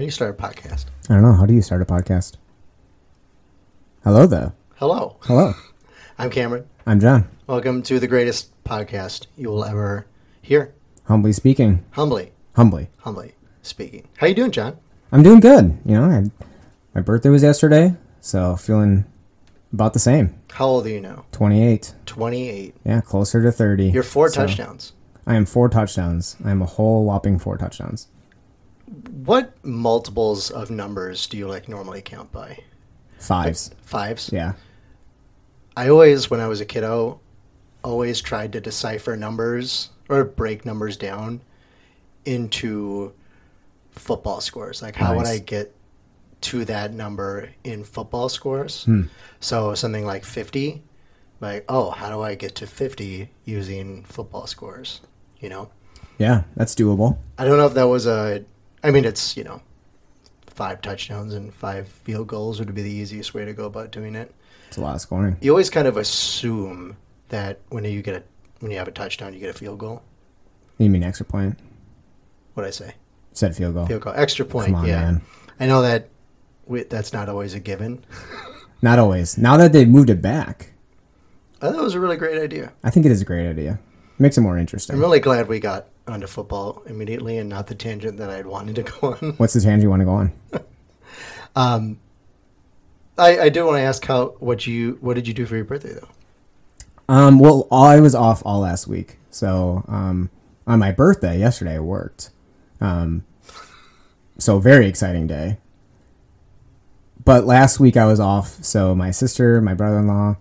do you start a podcast? I don't know. How do you start a podcast? Hello, though. Hello. Hello. I'm Cameron. I'm John. Welcome to the greatest podcast you will ever hear. Humbly speaking. Humbly speaking. How you doing, John? I'm doing good. You know, my birthday was yesterday, so feeling about the same. How old are you now? 28. 28. Yeah, closer to 30. You're four touchdowns. I am four touchdowns. I am a whole whopping four touchdowns. What multiples of numbers do you normally count by? Fives. Fives? Yeah. I always, when I was a kiddo, tried to decipher numbers or break numbers down into football scores. Like, how would I get to that number in football scores? So something like 50, how do I get to 50 using football scores? You know? Yeah, that's doable. I don't know if that was it's, five touchdowns and five field goals would be the easiest way to go about doing it. It's a lot of scoring. You always kind of assume that when you have a touchdown, you get a field goal. You mean extra point? What'd I say? You said field goal. Field goal. Extra point, come on, yeah. Man. I know that that's not always a given. Not always. Now that they've moved it back. I thought it was a really great idea. I think it is a great idea. It makes it more interesting. I'm really glad we got onto football immediately and not the tangent that I'd wanted to go on. What's the tangent you want to go on? I do want to ask what did you do for your birthday though? I was off all last week. So on my birthday yesterday I worked. So very exciting day. But last week I was off, so my sister, my brother-in-law,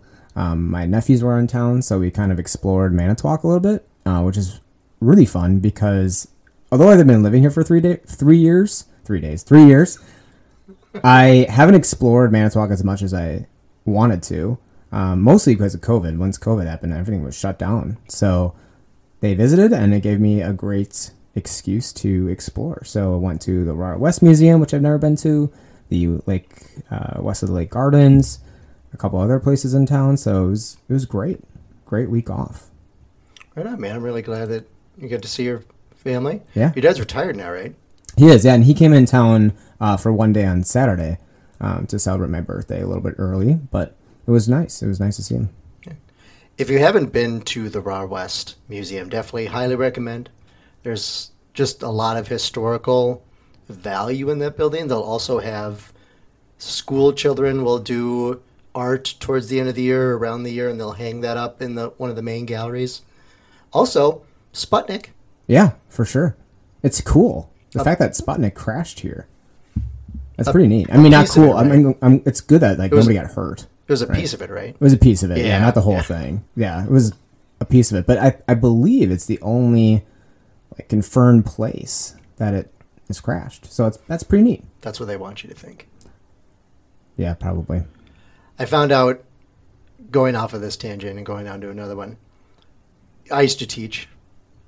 my nephews were in town, so we kind of explored Manitowoc a little bit, which is really fun because although I've been living here for 3 years, I haven't explored Manitowoc as much as I wanted to, mostly because of COVID. Once COVID happened, everything was shut down. So they visited, and it gave me a great excuse to explore. So I went to the Rahr-West Museum, which I've never been to, the lake, West of the Lake Gardens, a couple other places in town. So it was great. Great week off. Right on, man. I'm really glad that you get to see your family. Yeah. Your dad's retired now, right? He is, yeah. And he came in town for one day on Saturday to celebrate my birthday a little bit early, but it was nice. It was nice to see him. Okay. If you haven't been to the Rahr-West Museum, definitely highly recommend. There's just a lot of historical value in that building. They'll also have school children will do art towards the end of the year, around the year, and they'll hang that up in one of the main galleries. Also, Sputnik. Yeah, for sure. It's cool. The fact that Sputnik crashed here. That's pretty neat. I mean, not cool. It, right? I mean, it's good that nobody got hurt. It was a piece of it, right? It was a piece of it. Yeah, not the whole thing. Yeah, it was a piece of it. But I believe it's the only confirmed place that it is crashed. So that's pretty neat. That's what they want you to think. Yeah, probably. I found out, going off of this tangent and going on to another one, I used to teach,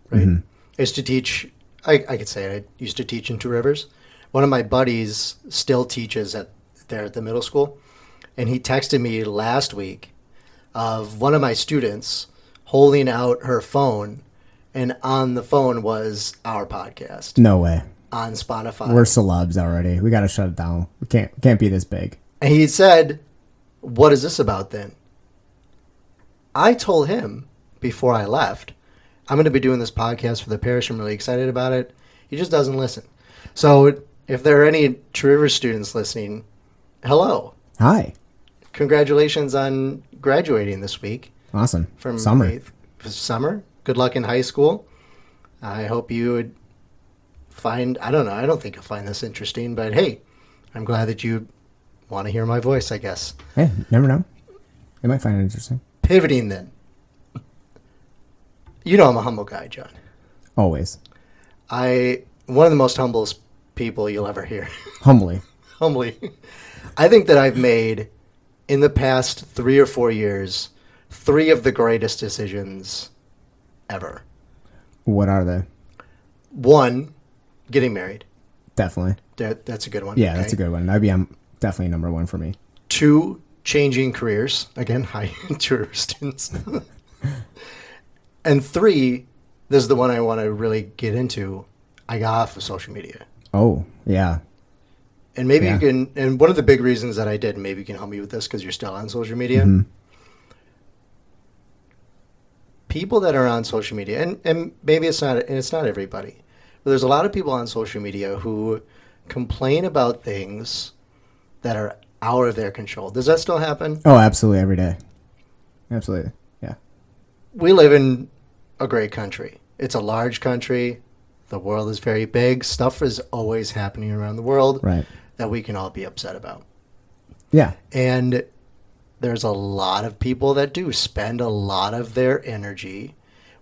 right? Mm-hmm. I used to teach. I could say it. I used to teach in Two Rivers. One of my buddies still teaches at the middle school, and he texted me last week of one of my students holding out her phone, and on the phone was our podcast. No way. On Spotify. We're celebs already. We got to shut it down. We can't be this big. And he said, "What is this about then?" I told him before I left, I'm going to be doing this podcast for the parish. I'm really excited about it. He just doesn't listen. So if there are any Two Rivers students listening, hello. Hi. Congratulations on graduating this week. Awesome. From summer. Summer. Good luck in high school. I hope you would find, I don't know, I don't think you'll find this interesting, but hey, I'm glad that you want to hear my voice, I guess. Hey, never know. You might find it interesting. Pivoting then. You know I'm a humble guy, John. Always. One of the most humblest people you'll ever hear. Humbly. I think that I've made, in the past 3 or 4 years, 3 of the greatest decisions ever. What are they? 1, getting married. Definitely. That's a good one. Yeah, okay? That's a good one. That'd be definitely number 1 for me. 2, changing careers. Again, high tutor students. And 3, this is the one I want to really get into, I got off of social media. Oh, yeah. And maybe you can, and one of the big reasons that I did, maybe you can help me with this because you're still on social media. Mm-hmm. People that are on social media, and maybe it's not, and it's not everybody, but there's a lot of people on social media who complain about things that are out of their control. Does that still happen? Oh, absolutely. Every day. Absolutely. Yeah. We live in a great country. It's a large country. The world is very big. Stuff is always happening around the world that we can all be upset about. Yeah. And there's a lot of people that do spend a lot of their energy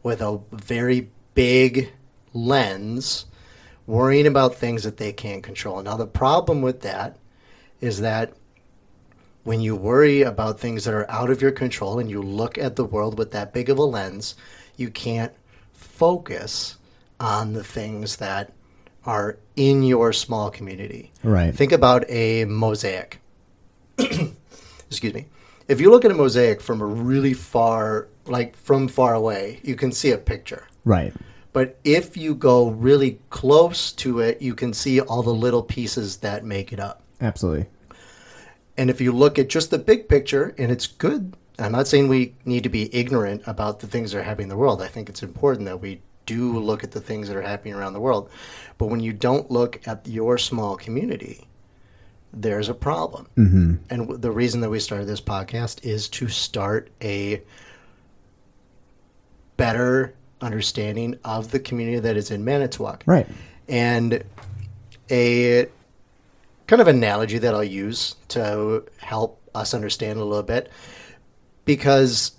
with a very big lens worrying about things that they can't control. Now, the problem with that is that when you worry about things that are out of your control and you look at the world with that big of a lens, you can't focus on the things that are in your small community. Right. Think about a mosaic. Excuse me. If you look at a mosaic from a really far, like from far away, you can see a picture. Right. But if you go really close to it, you can see all the little pieces that make it up. Absolutely. And if you look at just the big picture, and it's good, I'm not saying we need to be ignorant about the things that are happening in the world. I think it's important that we do look at the things that are happening around the world. But when you don't look at your small community, there's a problem. Mm-hmm. And the reason that we started this podcast is to start a better understanding of the community that is in Manitowoc. Right. And a kind of analogy that I'll use to help us understand a little bit, because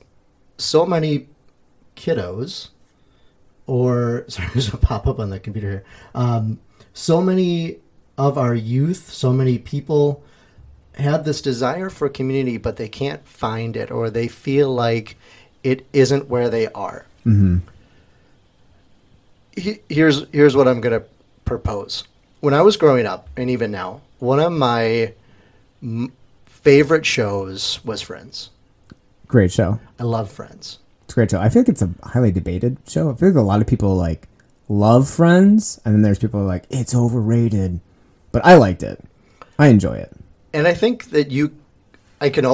so many kiddos, or sorry, there's a pop-up on the computer here. So many of our youth, so many people have this desire for community, but they can't find it, or they feel like it isn't where they are. Mm-hmm. Here's what I'm going to propose. When I was growing up, and even now, one of my favorite shows was Friends. Great show. I love Friends. It's a great show. I feel like it's a highly debated show. I feel like a lot of people like love Friends, and then there's people who are like, it's overrated. But I liked it. I enjoy it. And I think that I can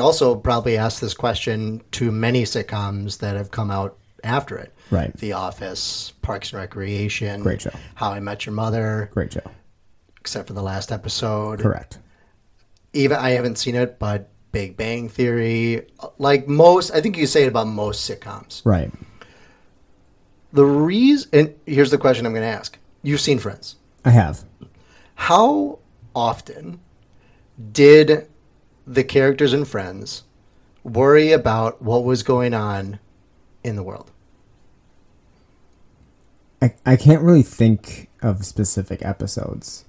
also probably ask this question to many sitcoms that have come out after it. Right. The Office, Parks and Recreation. Great show. How I Met Your Mother. Great show. Except for the last episode. Correct. Even I haven't seen it, but Big Bang Theory. Like most, I think you say it about most sitcoms. Right. The reason, and here's the question I'm going to ask. You've seen Friends. I have. How often did the characters in Friends worry about what was going on in the world? I can't really think of specific episodes.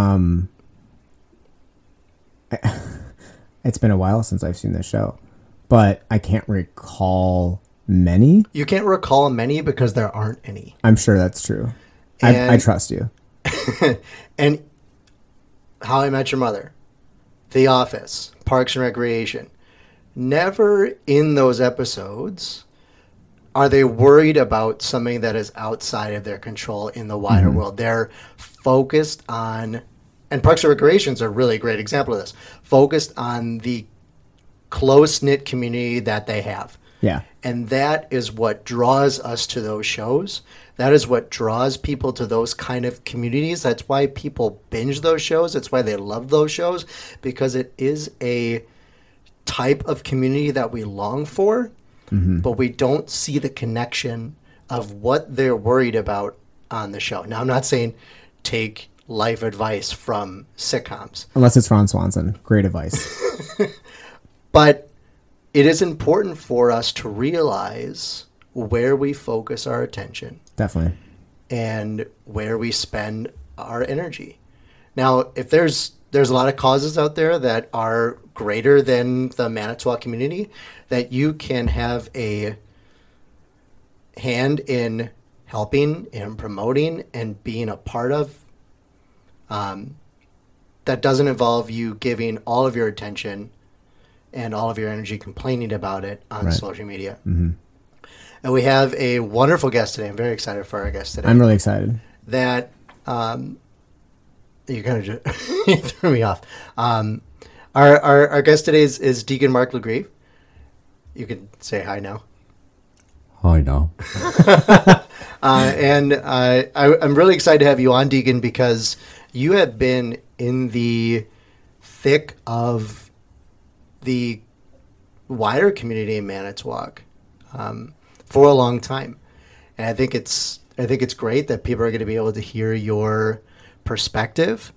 It's been a while since I've seen this show, but I can't recall many. You can't recall many because there aren't any. I'm sure that's true. I trust you. And How I Met Your Mother, The Office, Parks and Recreation. Never in those episodes are they worried about something that is outside of their control in the wider mm-hmm. world. They're focused on, and Parks and Recreation is a really great example of this, focused on the close-knit community that they have. Yeah. And that is what draws us to those shows. That is what draws people to those kind of communities. That's why people binge those shows. That's why they love those shows, because it is a type of community that we long for, mm-hmm. but we don't see the connection of what they're worried about on the show. Now, I'm not saying take life advice from sitcoms. Unless it's Ron Swanson. Great advice. But it is important for us to realize where we focus our attention. Definitely. And where we spend our energy. Now, if there's a lot of causes out there that are greater than the Manitowoc community that you can have a hand in helping and promoting and being a part of, that doesn't involve you giving all of your attention and all of your energy complaining about it on right. social media. Mm-hmm. And we have a wonderful guest today. I'm very excited for our guest today. I'm really excited. That You kind of just threw me off. Our guest today is Deacon Mark LeGreve. You can say hi now. Hi now. And I'm really excited to have you on, Deacon, because you have been in the thick of the wider community in Manitowoc for a long time, and I think it's great that people are going to be able to hear your perspective.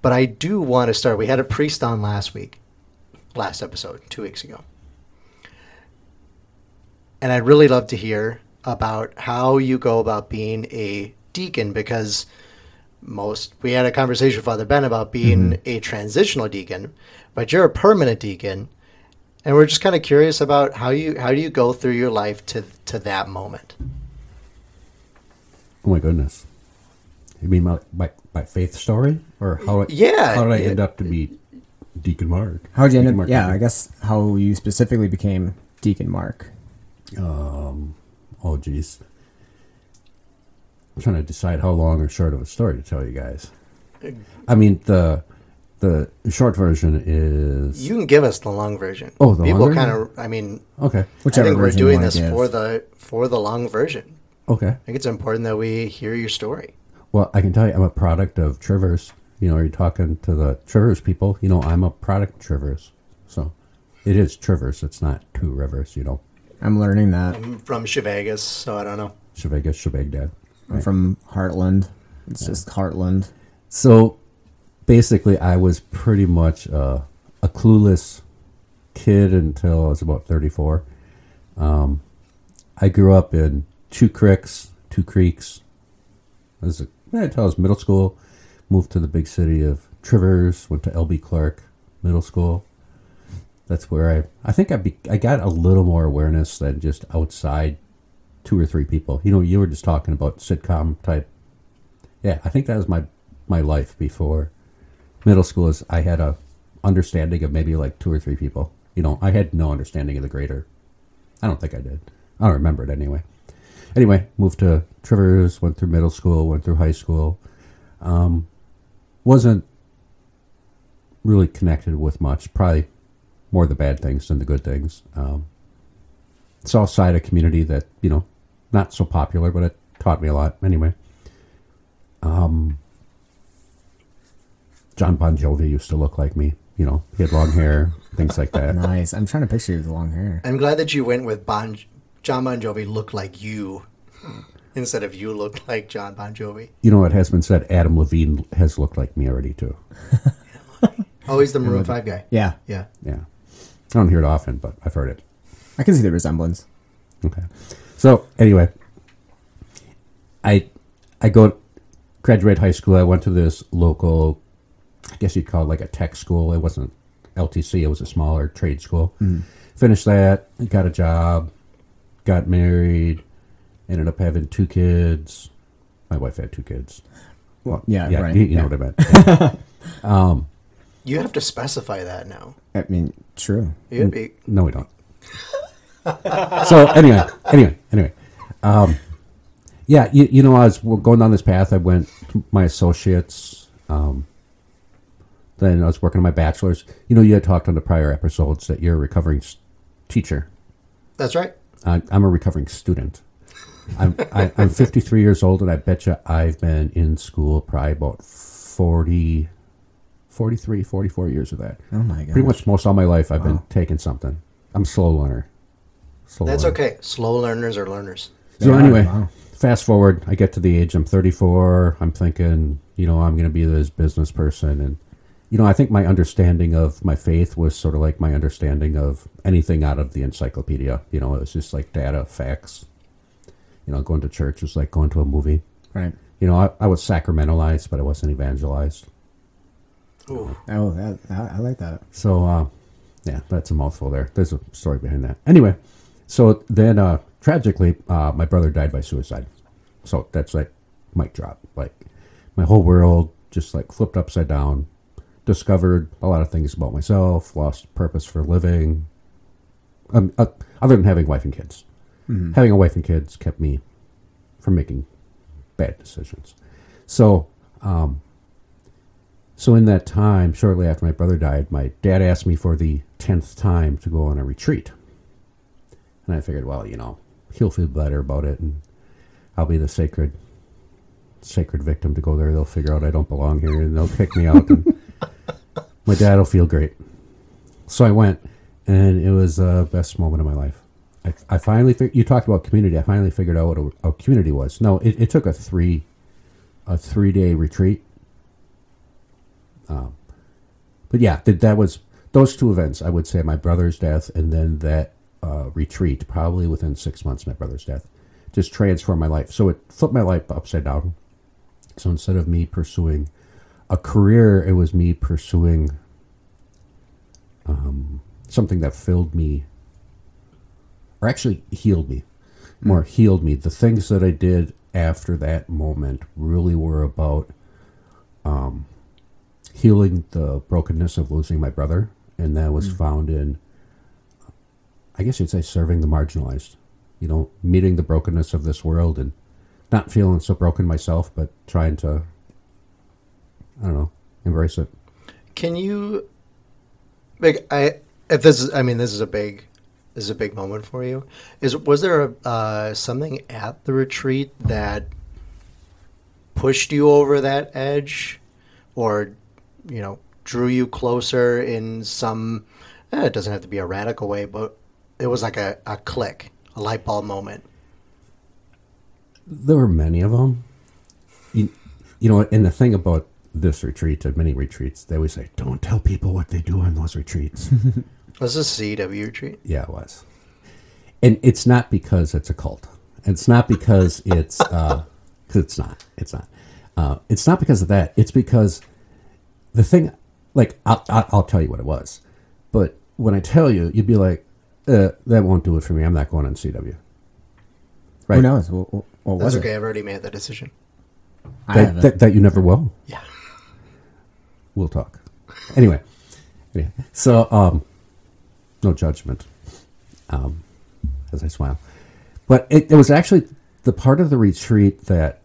But I do want to start. We had a priest on last episode, 2 weeks ago. And I'd really love to hear about how you go about being a deacon, because we had a conversation with Father Ben about being a transitional deacon, but you're a permanent deacon. And we're just kind of curious about how do you go through your life to that moment? Oh my goodness. You mean my faith story, or how did I end up to be Deacon Mark? How did you end up? Yeah, I guess how you specifically became Deacon Mark. Oh geez, I'm trying to decide how long or short of a story to tell you guys. I mean, the short version is, you can give us the long version. Oh, the people kind of, I mean, okay, whichever. I think we're doing this for the long version. Okay, I think it's important that we hear your story. Well, I can tell you, I'm a product of Traverse. You know, you're talking to the Traverse people. You know, I'm a product of Traverse. So it is Traverse. It's not Two Rivers, you know. I'm learning that. I'm from Shebagas, so I don't know. Shebagas, Shebagdad. Right. I'm from Hartland. It's just Hartland. So basically, I was pretty much a clueless kid until I was about 34. I grew up in Two Creeks. I was until I was middle school, moved to the big city of Traverse, went to L.B. Clark Middle School. That's where I got a little more awareness than just outside two or three people. You know, you were just talking about sitcom type. Yeah, I think that was my life before middle school, is I had a understanding of maybe like two or three people. You know, I had no understanding of the greater. I don't think I did. I don't remember it anyway. Anyway, moved to Traverse, went through middle school, went through high school. Wasn't really connected with much. Probably more the bad things than the good things. It's outside a community that, you know, not so popular, but it taught me a lot. Anyway, John Bon Jovi used to look like me. You know, he had long hair, things like that. Nice. I'm trying to picture you with the long hair. I'm glad that you went with John Bon Jovi looked like you instead of you looked like John Bon Jovi. You know, it has been said Adam Levine has looked like me already, too. Oh, he's the Maroon 5 guy. Yeah. Yeah. Yeah. I don't hear it often, but I've heard it. I can see the resemblance. Okay. So, anyway, I graduate high school. I went to this local, I guess you'd call it like a tech school. It wasn't LTC. It was a smaller trade school. Mm. Finished that. Got a job. Got married, ended up having two kids. My wife had two kids. Well, yeah, right. You know what I meant. You have to specify that now. I mean, true. No, we don't. So anyway. Yeah, you know, I was going down this path. I went to my associates. Then I was working on my bachelor's. You know, you had talked on the prior episodes that you're a recovering teacher. That's right. I'm a recovering student. I'm 53 years old, and I bet you I've been in school probably about 44 years of that. Oh, my God. Pretty much most all my life I've been taking something. I'm a slow learner. That's okay. Slow learners are learners. So anyway, fast forward. I get to the age. I'm 34. I'm thinking, you know, I'm going to be this business person. And, you know, I think my understanding of my faith was sort of like my understanding of anything out of the encyclopedia. You know, it was just like data, facts. You know, going to church was like going to a movie. Right. You know, I was sacramentalized, but I wasn't evangelized. Ooh. Oh, I like that. So, yeah, that's a mouthful there. There's a story behind that. Anyway, so then tragically, my brother died by suicide. So that's like mic drop. Like my whole world just like flipped upside down. Discovered a lot of things about myself, lost purpose for living, other than having a wife and kids. Mm-hmm. Having a wife and kids kept me from making bad decisions. So So in that time, shortly after my brother died, my dad asked me for the 10th time to go on a retreat. And I figured, well, you know, he'll feel better about it, and I'll be the sacred victim to go there. They'll figure out I don't belong here, and they'll kick me out, and my dad will feel great. So I went, and it was the best moment of my life. I finally figured, you talked about community. I finally figured out what a community was. No, it took a three-day retreat. But yeah, that was those two events. I would say my brother's death and then that retreat, probably within 6 months of my brother's death, just transformed my life. So it flipped my life upside down. So instead of me pursuing a career, it was me pursuing something that filled me, or actually healed me, The things that I did after that moment really were about healing the brokenness of losing my brother, and that was found in, I guess you'd say, serving the marginalized. You know, meeting the brokenness of this world and not feeling so broken myself, but trying to, I don't know, embrace it. Can you, like, this is a big moment for you. Was there something at the retreat that pushed you over that edge, or, you know, drew you closer in some, it doesn't have to be a radical way, but it was like a click, a light bulb moment? There were many of them. You know, and the thing about this retreat, and many retreats, they always say, don't tell people what they do on those retreats. Was this a CW retreat? Yeah, it was. And it's not because it's a cult. It's not because it's, because it's not. It's not. It's not because of that. It's because the thing, like, I'll tell you what it was. But when I tell you, you'd be like, that won't do it for me. I'm not going on CW. Right? Who knows? What was it? That's okay. I've already made that decision. That you never will? Yeah. We'll talk. Anyway. So, no judgment as I smile. But it was actually the part of the retreat that,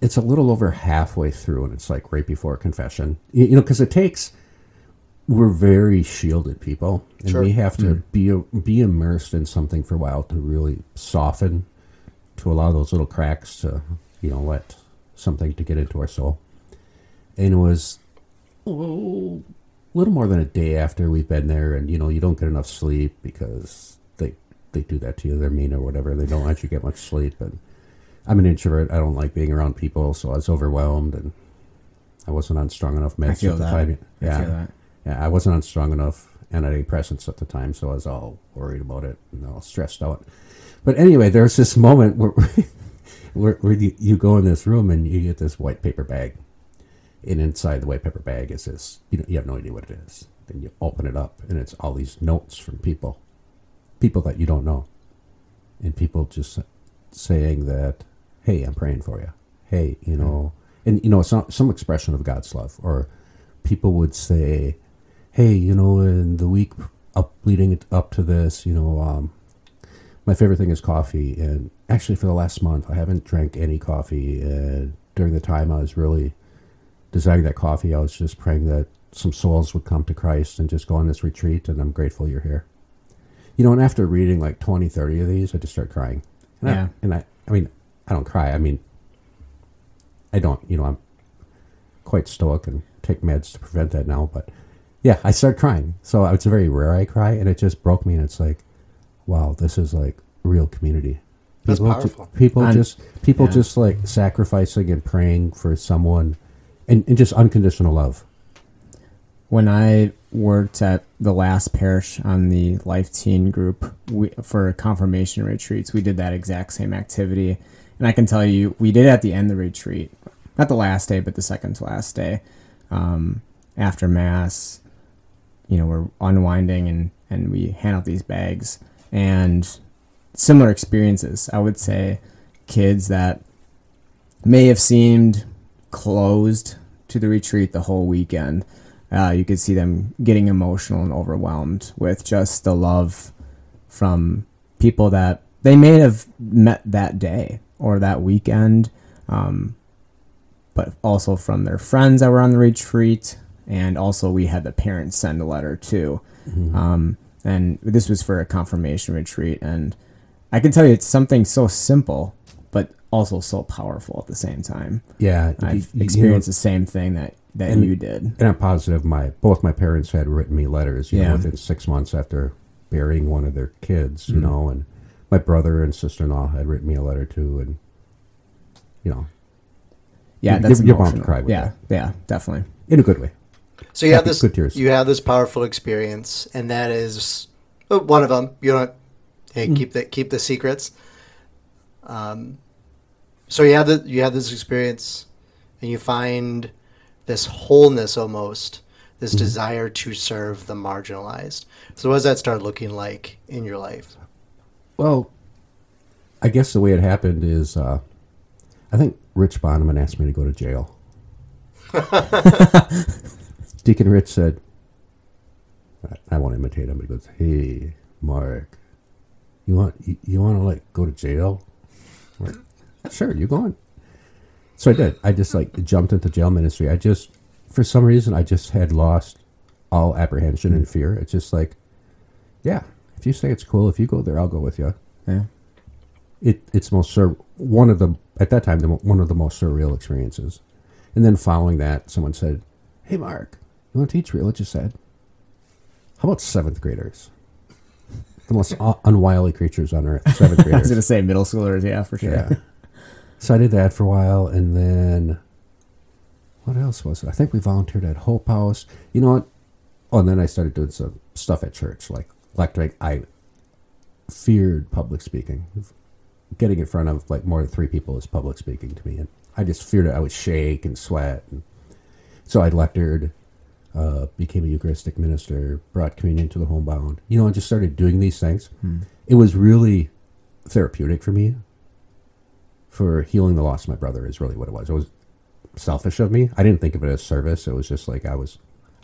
it's a little over halfway through, and it's like right before confession. You know, because it takes... We're very shielded people, and we have to be immersed in something for a while to really soften, to allow those little cracks to, you know, let something to get into our soul. And it was a little more than a day after we've been there, and, you know, you don't get enough sleep because they do that to you. They're mean or whatever. They don't let you get much sleep. And I'm an introvert. I don't like being around people, so I was overwhelmed, and I wasn't on strong enough meds at the time. Yeah. I feel that. I wasn't on strong enough antidepressants at the time, so I was all worried about it and all stressed out. But anyway, there's this moment where you go in this room and you get this white paper bag. And inside the white paper bag is this, you have no idea what it is. Then you open it up, and it's all these notes from people that you don't know. And people just saying that, hey, I'm praying for you. Hey, you know, and, you know, it's not some expression of God's love. Or people would say, hey, you know, in the week leading up to this, you know, my favorite thing is coffee. And actually for the last month, I haven't drank any coffee. And during the time I was really desiring that coffee, I was just praying that some souls would come to Christ and just go on this retreat. And I'm grateful you're here. You know, and after reading like 20, 30 of these, I just start crying. And yeah. I mean, I don't cry. I mean, I don't, you know, I'm quite stoic and take meds to prevent that now, but yeah, I start crying. So it's very rare I cry, and it just broke me, and it's like, wow, this is like real community. That's powerful. People just like sacrificing and praying for someone, and just unconditional love. When I worked at the last parish on the Life Teen group for confirmation retreats, we did that exact same activity, and I can tell you, we did at the end of the retreat, not the last day, but the second to last day. After Mass, you know, we're unwinding and we hand out these bags, and similar experiences. I would say kids that may have seemed closed to the retreat the whole weekend, you could see them getting emotional and overwhelmed with just the love from people that they may have met that day or that weekend, but also from their friends that were on the retreat. And also we had the parents send a letter too. Mm-hmm. And this was for a confirmation retreat. And I can tell you it's something so simple, but also so powerful at the same time. Yeah. I've experienced the same thing that you did. And I'm positive both my parents had written me letters, you know, within 6 months after burying one of their kids, you mm-hmm. know, and my brother and sister-in-law had written me a letter too, and, you know. Yeah, that's emotional. You're bound to cry with that. Yeah, definitely. In a good way. So you have this powerful experience, and that is one of them. You don't, mm-hmm. keep the secrets. So you have this experience, and you find this wholeness almost, this mm-hmm. desire to serve the marginalized. So what does that start looking like in your life? Well, I guess the way it happened is, I think Rich Bonneman asked me to go to jail. Deacon Rich said, I won't imitate him, but he goes, "Hey, Mark, you want to like go to jail?" I'm like, "Sure, you go on." So I did. I just like jumped into jail ministry. I just, for some reason, I just had lost all apprehension and fear. It's just like, yeah, if you say it's cool, if you go there, I'll go with you. Yeah. It's one of the most surreal experiences. And then following that, someone said, "Hey, Mark, you want to teach religious ed? How about seventh graders? The most unwily creatures on earth, seventh graders." I was going to say middle schoolers, yeah, for sure. Yeah. So I did that for a while, and then what else was it? I think we volunteered at Hope House. You know what? Oh, and then I started doing some stuff at church, like lecturing. I feared public speaking. Getting in front of like more than 3 people is public speaking to me, and I just feared it. I would shake and sweat, and so I lectured, became a Eucharistic minister, brought communion to the homebound. You know, I just started doing these things. Hmm. It was really therapeutic for me. For healing the loss of my brother is really what it was. It was selfish of me. I didn't think of it as service. It was just like I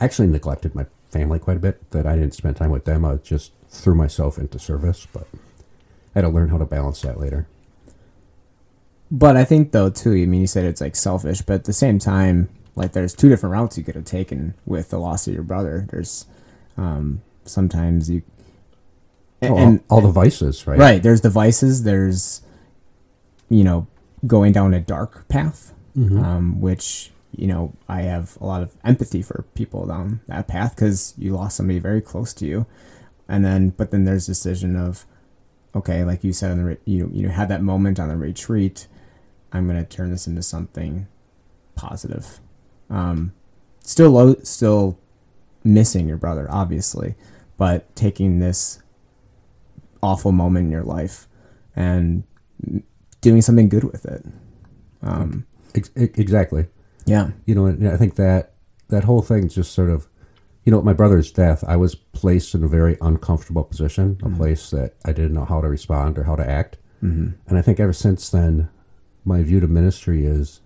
actually neglected my family quite a bit, that I didn't spend time with them. I just threw myself into service, but I had to learn how to balance that later. But I think, though, too, I mean, you said it's like selfish, but at the same time, like there's 2 different routes you could have taken with the loss of your brother. There's sometimes you... And all the vices, right? Right. There's the vices. There's, you know, going down a dark path, mm-hmm. Which, you know, I have a lot of empathy for people down that path because you lost somebody very close to you. And then, but then there's decision of, okay, like you said, on the you had that moment on the retreat, I'm going to turn this into something positive. Still missing your brother, obviously, but taking this awful moment in your life and doing something good with it. Exactly. Yeah. You know, and I think that whole thing just sort of, you know, at my brother's death, I was placed in a very uncomfortable position, a mm-hmm. place that I didn't know how to respond or how to act. Mm-hmm. And I think ever since then, my view to ministry is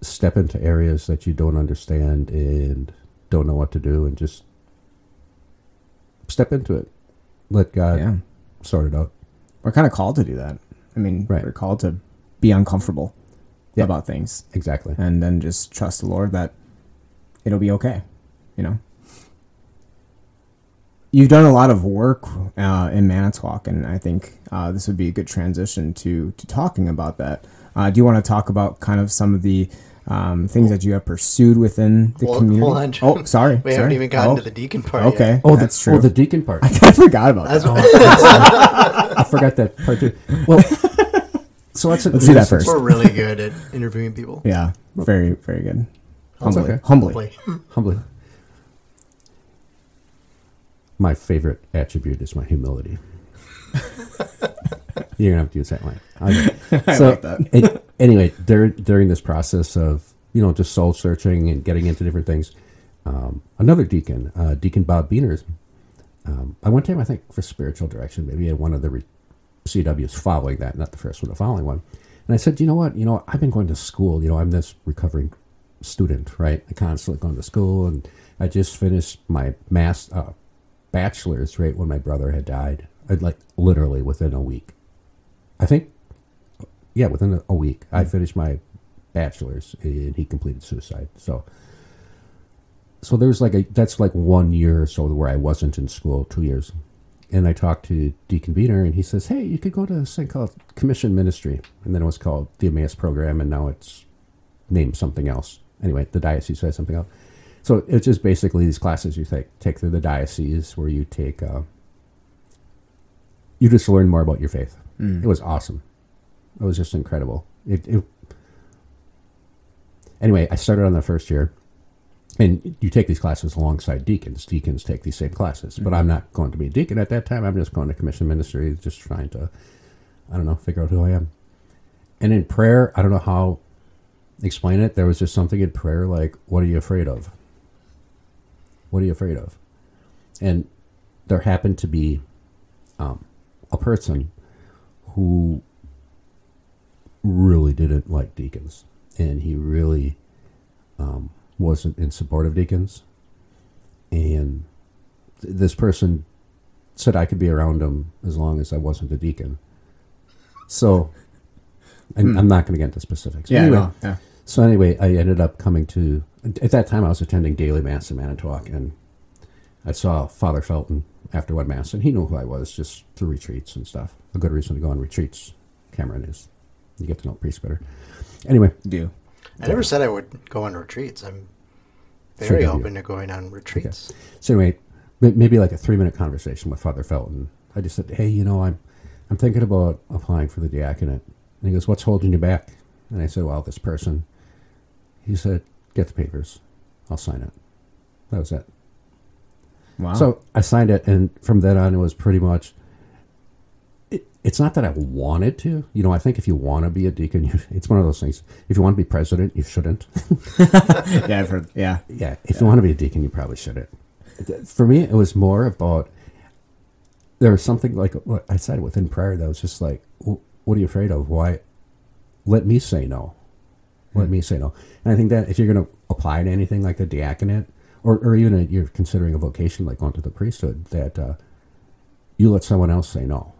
step into areas that you don't understand and don't know what to do, and just step into it. Let God sort it out. We're kind of called to do that. I mean, right. We're called to be uncomfortable about things. Exactly. And then just trust the Lord that it'll be okay, you know. You've done a lot of work in Manitowoc, and I think this would be a good transition to talking about that. Do you want to talk about kind of some of the things that you have pursued within the community? Oh, sorry. We haven't even gotten to the deacon part yet. Oh, that's true. Oh, the deacon part. I forgot about that. I forgot that part too. Well, so let's do that first. We're really good at interviewing people. Yeah, very, very good. Humbly. My favorite attribute is my humility. You're going to have to use that line. I like that. Anyway, during this process of, you know, just soul searching and getting into different things, another deacon, Deacon Bob Beaners, I one time, I think, for spiritual direction, maybe at one of the CWs following that, not the first one, the following one. And I said, you know what? You know, I've been going to school. You know, I'm this recovering student, right? I constantly going to school, and I just finished my bachelor's right when my brother had died. I'd like literally within a week. I think, within a week, I finished my bachelor's, and he completed suicide. So there was that's like 1 year or so where I wasn't in school, 2 years. And I talked to Deacon Beaner, and he says, hey, you could go to this thing called Commission Ministry. And then it was called the Emmaus Program, and now it's named something else. Anyway, the diocese has something else. So it's just basically these classes you take through the diocese where you take, you just learn more about your faith. Mm. It was awesome. It was just incredible. Anyway, I started on the first year. And you take these classes alongside deacons. Deacons take these same classes. Mm-hmm. But I'm not going to be a deacon at that time. I'm just going to Commission Ministry, just trying to, I don't know, figure out who I am. And in prayer, I don't know how to explain it. There was just something in prayer like, what are you afraid of? What are you afraid of? And there happened to be a person who really didn't like deacons. And he really... wasn't in support of deacons, and this person said I could be around him as long as I wasn't a deacon. So, and I'm not going to get into specifics. Yeah, anyway, no, yeah. So anyway, I ended up coming to, at that time I was attending daily mass in Manitowoc, and I saw Father Felton after one mass, and he knew who I was just through retreats and stuff. A good reason to go on retreats, Cameron, is you get to know priests better. Anyway. Yeah. I never said I would go on retreats. I'm very open to going on retreats. Okay. So anyway, maybe like a 3-minute conversation with Father Felton. I just said, hey, I'm thinking about applying for the diaconate. And he goes, what's holding you back? And I said, well, this person. He said, get the papers. I'll sign it. That was it. Wow. So I signed it, and from then on it was pretty much... It's not that I wanted to. I think if you want to be a deacon, it's one of those things. If you want to be president, you shouldn't. Yeah, I've heard. Yeah. Yeah. If you want to be a deacon, you probably shouldn't. For me, it was more about, there was something like what I said within prayer that was just like, what are you afraid of? Why? Let me say no. Let me say no. And I think that if you're going to apply to anything like the diaconate, or even you're considering a vocation like going to the priesthood, that you let someone else say no.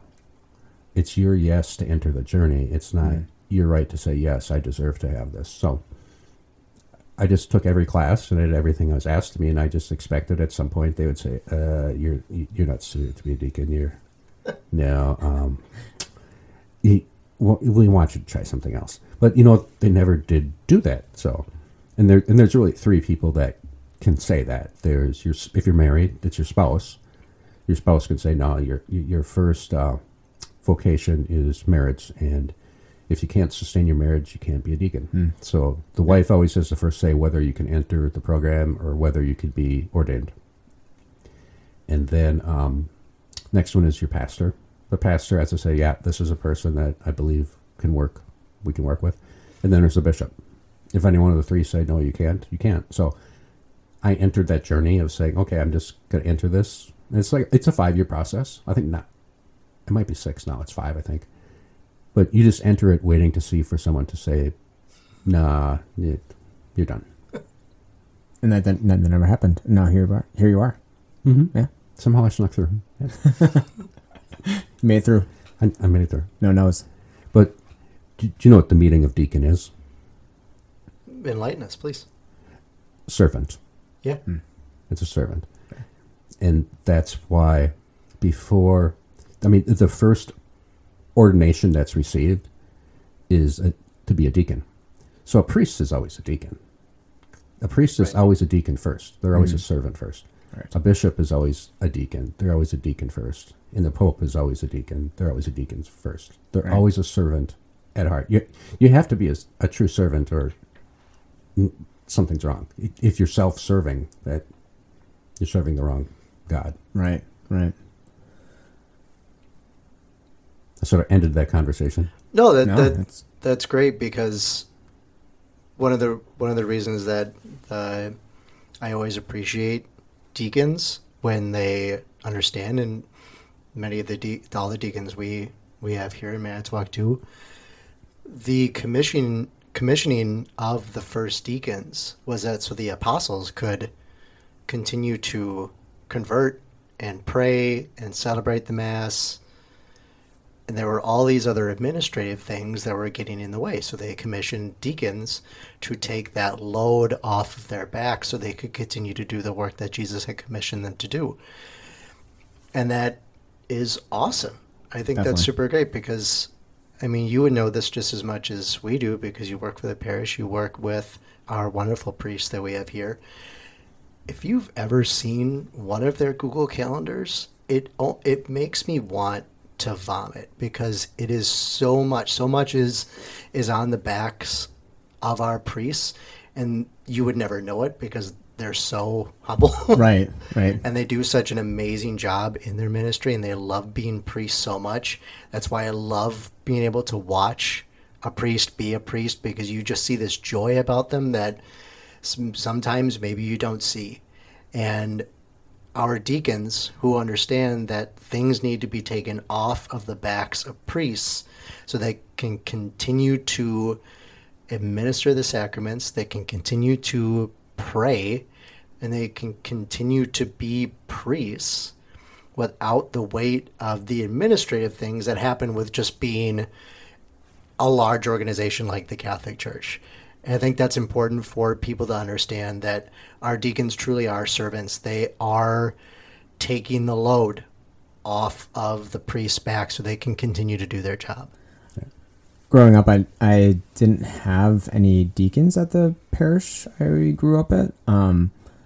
It's your yes to enter the journey. It's not your right to say, yes, I deserve to have this. So I just took every class and I did everything that was asked of me, and I just expected at some point they would say, you're not suited to be a deacon. We want you to try something else. But, they never did do that. So, and there's really three people that can say that. There's if you're married, it's your spouse. Your spouse can say, no, your first... vocation is marriage, and if you can't sustain your marriage, you can't be a deacon. So the wife always has to first say whether you can enter the program or whether you could be ordained. And then next one is your pastor. The pastor has to say, yeah, this is a person that I believe we can work with. And then there's the bishop. If any one of the three say no, you can't. So I entered that journey of saying, okay, I'm just gonna enter this, and it's a 5-year process. I think not. It might be 6 now. It's 5, I think. But you just enter it waiting to see for someone to say, nah, you're done. And that never happened. Now here you are. Mm-hmm. Yeah. Somehow I snuck through. Yeah. Made it through. I made it through. No nose. But do you know what the meeting of deacon is? Enlighten us, please. Servant. Yeah. Mm. It's a servant. Okay. And that's why the first ordination that's received is to be a deacon. So a priest is always a deacon. A priest is always a deacon first. They're always a servant first. Right. A bishop is always a deacon. They're always a deacon first. And the pope is always a deacon. They're always a deacon first. They're always a servant at heart. You have to be a true servant, or something's wrong. If you're self-serving, that you're serving the wrong God. Right, right. Sort of ended that conversation. No, that's great, because one of the reasons that I always appreciate deacons when they understand, and many of the all the deacons we have here in Manitowoc too, the commissioning of the first deacons was that so the apostles could continue to convert and pray and celebrate the Mass. And there were all these other administrative things that were getting in the way. So they commissioned deacons to take that load off of their back so they could continue to do the work that Jesus had commissioned them to do. And that is awesome. I think Definitely. That's super great because, I mean, you would know this just as much as we do because you work for the parish. You work with our wonderful priests that we have here. If you've ever seen one of their Google calendars, it makes me want to vomit because it is so much is on the backs of our priests, and you would never know it because they're so humble. Right. And they do such an amazing job in their ministry, and they love being priests so much. That's why I love being able to watch a priest be a priest, because you just see this joy about them that sometimes maybe you don't see. And our deacons who understand that things need to be taken off of the backs of priests so they can continue to administer the sacraments, they can continue to pray, and they can continue to be priests without the weight of the administrative things that happen with just being a large organization like the Catholic Church. And I think that's important for people to understand that our deacons truly are servants. They are taking the load off of the priest's back so they can continue to do their job. Growing up, I didn't have any deacons at the parish I grew up at.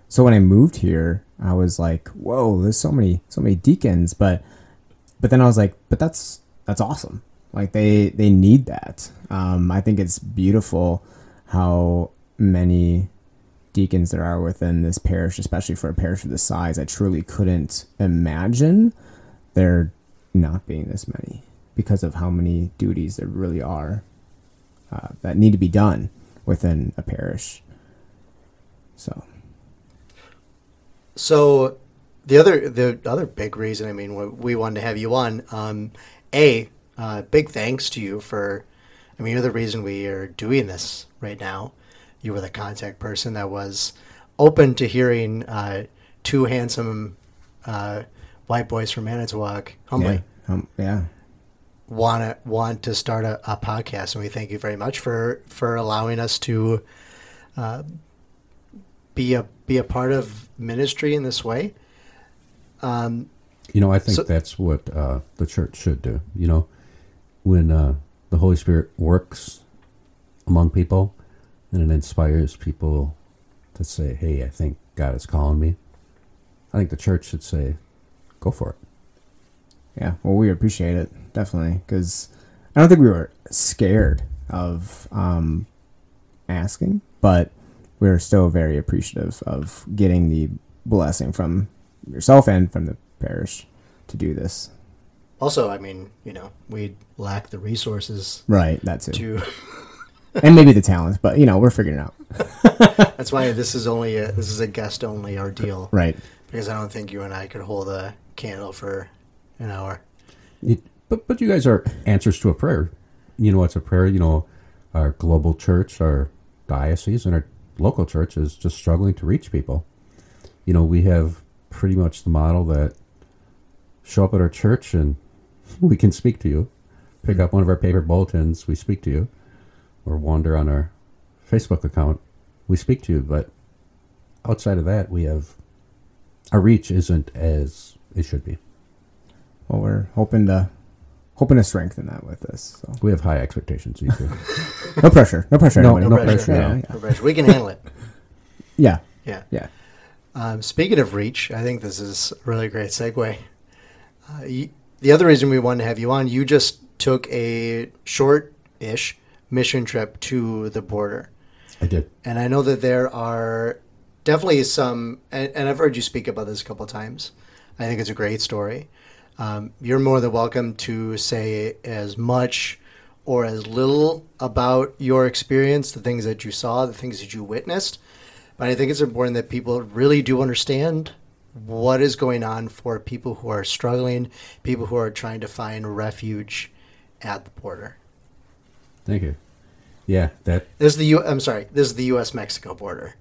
So when I moved here, I was like, whoa, there's so many deacons. But then I was like, but that's awesome. Like they need that. I think it's beautiful how many deacons there are within this parish, especially for a parish of this size. I truly couldn't imagine there not being this many because of how many duties there really are that need to be done within a parish. So the other big reason, I mean, we wanted to have you on, big thanks to you for, I mean, you're the reason we are doing this right now. You were the contact person that was open to hearing two handsome white boys from Manitowoc, humbly, want to start a podcast, and we thank you very much for allowing us to be a part of ministry in this way. I think that's what the church should do. You know, when the Holy Spirit works among people, and it inspires people to say, hey, I think God is calling me. I think the church should say, go for it. Yeah, well, we appreciate it, definitely, because I don't think we were scared of asking, but we were still very appreciative of getting the blessing from yourself and from the parish to do this. Also, I mean, we lack the resources. Right, that too. And maybe the talents, but, we're figuring it out. That's why this is a guest-only ordeal. Right. Because I don't think you and I could hold a candle for an hour. But you guys are answers to a prayer. You know what's a prayer? Our global church, our diocese, and our local church is just struggling to reach people. We have pretty much the model that show up at our church and we can speak to you. Pick up one of our paper bulletins, we speak to you. Or wander on our Facebook account, we speak to you. But outside of that, our reach isn't as it should be. Well, we're hoping to strengthen that with this. So. We have high expectations. You too. No pressure. No pressure. No pressure. We can handle it. Yeah. Speaking of reach, I think this is a really great segue. The other reason we wanted to have you on, you just took a short-ish mission trip to the border. I did. And I know that there are definitely some, and I've heard you speak about this a couple of times. I think it's a great story. You're more than welcome to say as much or as little about your experience, the things that you saw, the things that you witnessed. But I think it's important that people really do understand what is going on for people who are struggling, people who are trying to find refuge at the border. Thank you. Yeah, This is the U.S.-Mexico border.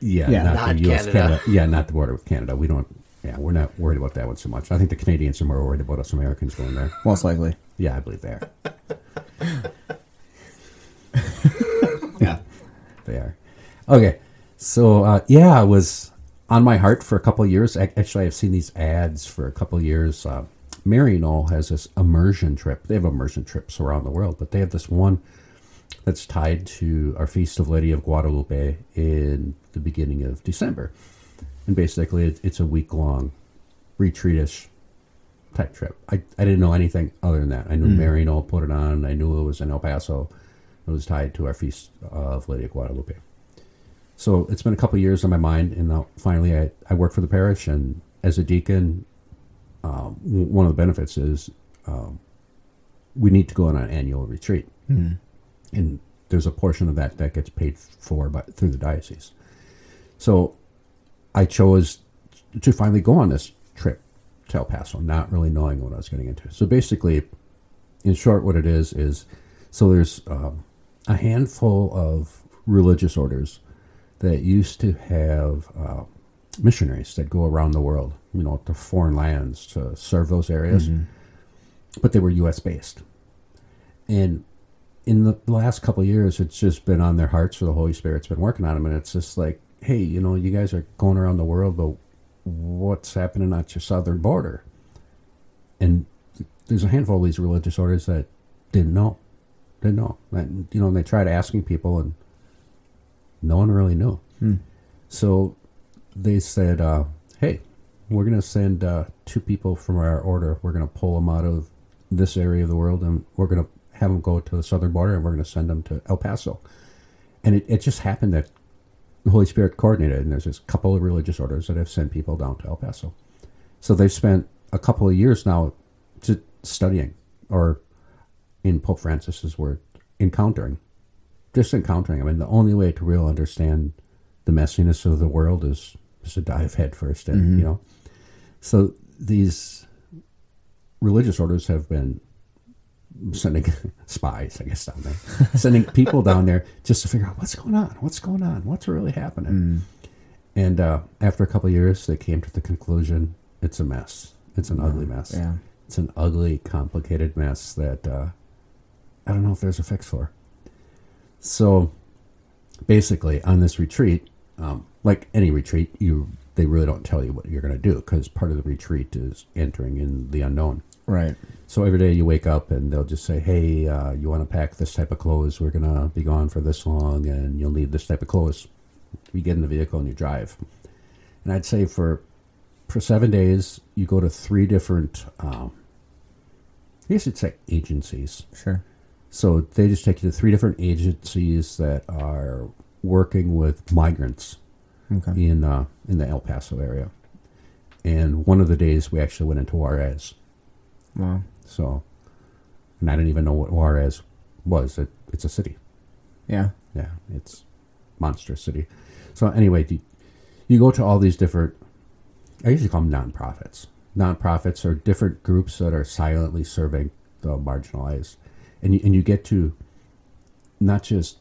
Yeah, yeah, not the U.S. Canada. Yeah, not the border with Canada. We're not worried about that one so much. I think the Canadians are more worried about us Americans going there. Most likely. Yeah, I believe they are. Yeah, they are. Okay, so yeah, it was on my heart for a couple of years. Actually, I've seen these ads for a couple of years. Maryknoll has this immersion trip. They have immersion trips around the world, but they have this one that's tied to our Feast of Lady of Guadalupe in the beginning of December. And basically, it's a week-long retreat-ish type trip. I didn't know anything other than that. I knew Maryknoll put it on. I knew it was in El Paso. It was tied to our Feast of Lady of Guadalupe. So it's been a couple of years in my mind, and now finally I work for the parish, and as a deacon, one of the benefits is we need to go on an annual retreat. Mm. And there's a portion of that that gets paid for through the diocese. So I chose to finally go on this trip to El Paso, not really knowing what I was getting into. So basically, in short, what it is so there's a handful of religious orders that used to have missionaries that go around the world, you know, to foreign lands to serve those areas, but they were U.S. based. And in the last couple of years, it's just been on their hearts, or the Holy Spirit's been working on them, and it's just like, hey, you know, you guys are going around the world, but what's happening at your southern border? And there's a handful of these religious orders that didn't know. And, you know, and they tried asking people, and no one really knew. So they said, hey, we're going to send 2 people from our order. We're going to pull them out of this area of the world, and we're going to have them go to the southern border, and we're going to send them to El Paso. And it just happened that the Holy Spirit coordinated, and there's this couple of religious orders that have sent people down to El Paso. So they've spent a couple of years now studying, or in Pope Francis's word, encountering. I mean, the only way to really understand the messiness of the world is to dive head first in, you know. So these religious orders have been sending spies, I guess, down there, sending people down there just to figure out what's going on, what's really happening. And after a couple of years, they came to the conclusion it's a mess. It's an ugly mess. Yeah. It's an ugly, complicated mess that I don't know if there's a fix for. So basically, on this retreat, like any retreat, they really don't tell you what you're going to do, because part of the retreat is entering in the unknown. Right. So every day you wake up and they'll just say, hey, you want to pack this type of clothes? We're going to be gone for this long and you'll need this type of clothes. You get in the vehicle and you drive. And I'd say for 7 days, you go to 3 different, I guess it's like agencies. Sure. So they just take you to 3 different agencies that are working with migrants in the El Paso area. And one of the days we actually went into Juarez. Wow. So, and I didn't even know what Juarez was. It's a city. Yeah. Yeah, it's a monstrous city. So anyway, you go to all these different, I usually call them nonprofits. Nonprofits are different groups that are silently serving the marginalized. And you get to not just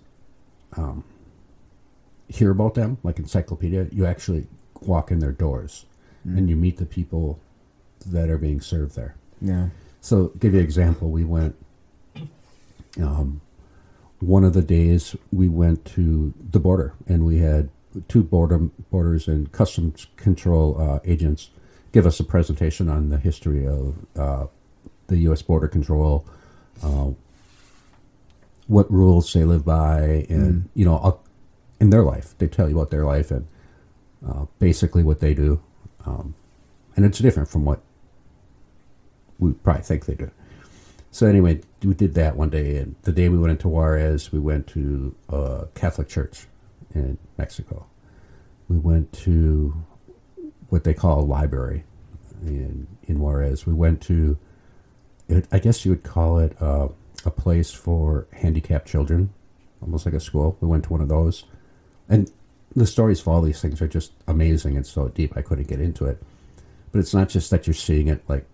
hear about them, like encyclopedia, you actually walk in their doors and you meet the people that are being served there. Yeah. So, give you an example. We went, one of the days we went to the border, and we had 2 borders and customs control agents give us a presentation on the history of the U.S. border control, what rules they live by, and, you know, in their life. They tell you about their life and basically what they do. And it's different from what we probably think they do. So anyway, we did that one day, and the day we went into Juarez, we went to a Catholic church in Mexico. We went to what they call a library in Juarez. We went to, I guess you would call it a place for handicapped children, almost like a school. We went to one of those. And the stories for all these things are just amazing and so deep I couldn't get into it. But it's not just that you're seeing it like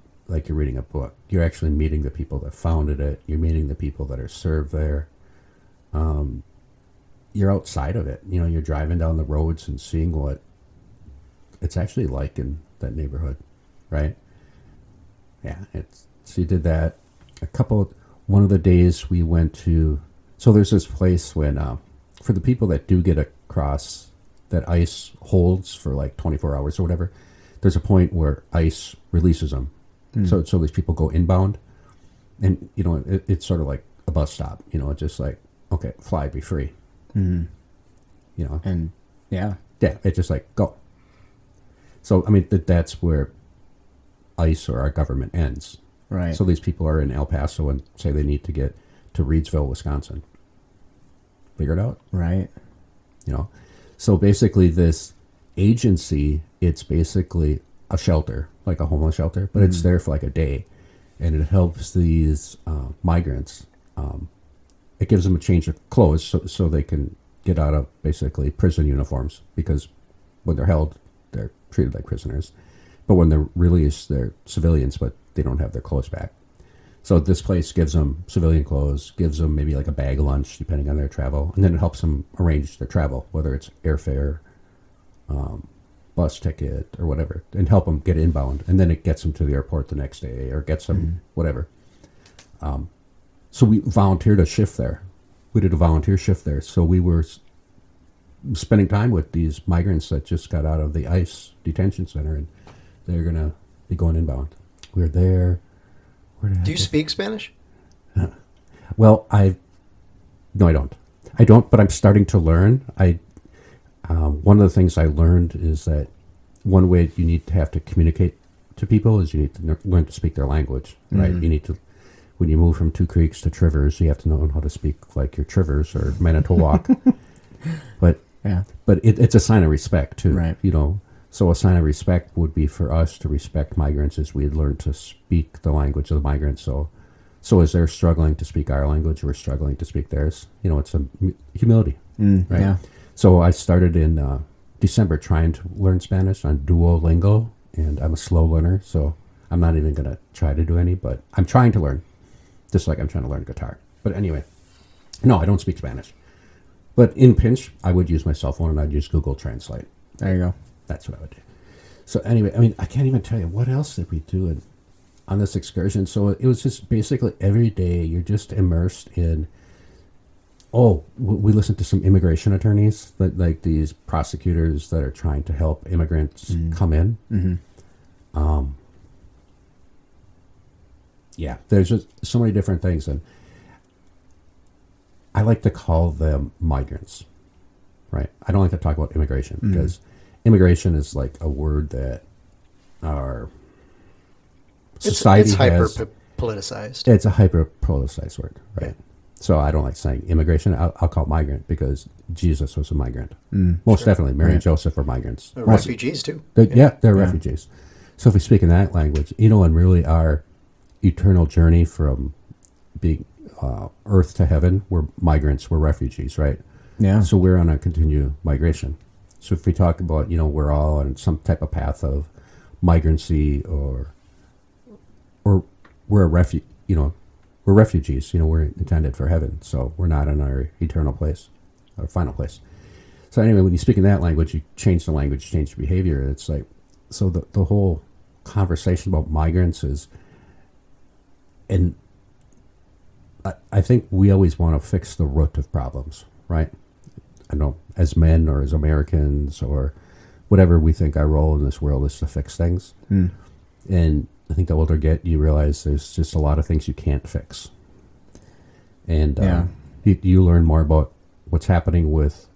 you're reading a book. You're actually meeting the people that founded it. You're meeting the people that are served there. You're outside of it. You know, you're driving down the roads and seeing what it's actually like in that neighborhood, right? Yeah, so you did that. one of the days we went to, so there's this place when, for the people that do get across, that ICE holds for like 24 hours or whatever, there's a point where ICE releases them. Mm. So these people go inbound, and, you know, it's sort of like a bus stop, you know, it's just like, okay, fly, be free. Mm-hmm. You know? And, yeah. Yeah, it's just like, go. So, I mean, that's where ICE or our government ends. Right. So these people are in El Paso and say they need to get to Reidsville, Wisconsin. Figure it out. Right. You know? So basically this agency, it's basically a shelter, like a homeless shelter, but it's there for like a day. And it helps these migrants. It gives them a change of clothes so they can get out of basically prison uniforms, because when they're held, they're treated like prisoners. But when they're released, they're civilians, but they don't have their clothes back. So this place gives them civilian clothes, gives them maybe like a bag lunch, depending on their travel. And then it helps them arrange their travel, whether it's airfare, bus ticket, or whatever, and help them get inbound. And then it gets them to the airport the next day, or gets them whatever. So we volunteered a shift there. We did a volunteer shift there. So we were spending time with these migrants that just got out of the ICE detention center, and they're going to be going inbound. We're there. Do you speak Spanish? Well, I don't, but I'm starting to learn. One of the things I learned is that one way you need to have to communicate to people is you need to learn to speak their language, right? Mm-hmm. You need to, when you move from Two Creeks to Traverse, you have to know how to speak like your Traverse or Manitowoc. But it's a sign of respect too, right? You know. So a sign of respect would be for us to respect migrants as we had learned to speak the language of the migrants. So as they're struggling to speak our language, we're struggling to speak theirs. You know, it's a humility, right? Yeah. So I started in December trying to learn Spanish on Duolingo, and I'm a slow learner, so I'm not even going to try to do any, but I'm trying to learn, just like I'm trying to learn guitar. But anyway, no, I don't speak Spanish. But in pinch, I would use my cell phone, and I'd use Google Translate. There you go. That's what I would do. So anyway, I mean, I can't even tell you what else did we do on this excursion. So it was just basically every day you're just immersed in, we listened to some immigration attorneys, like these prosecutors that are trying to help immigrants come in. Mm-hmm. Yeah, there's just so many different things. And I like to call them migrants, right? I don't like to talk about immigration because immigration is like a word that our society it's has. Hyper-politicized. It's a hyper-politicized word, right? Yeah. So I don't like saying immigration. I'll call it migrant because Jesus was a migrant. Most definitely. Mary and Joseph were migrants. They're refugees, too. They're refugees. So if we speak in that language, you know, and really our eternal journey from being earth to heaven, we're migrants, we're refugees, right? Yeah. So we're on a continued migration. So if we talk about, you know, we're all on some type of path of migrancy, or we're a we're refugees, you know, we're intended for heaven. So we're not in our eternal place, our final place. So anyway, when you speak in that language, you change the language, change the behavior. It's like, so the whole conversation about migrants is, and I think we always want to fix the root of problems, right? I know, as men or as Americans or whatever, we think our role in this world is to fix things. Mm. And I think the older you get, you realize there's just a lot of things you can't fix. And you learn more about what's happening with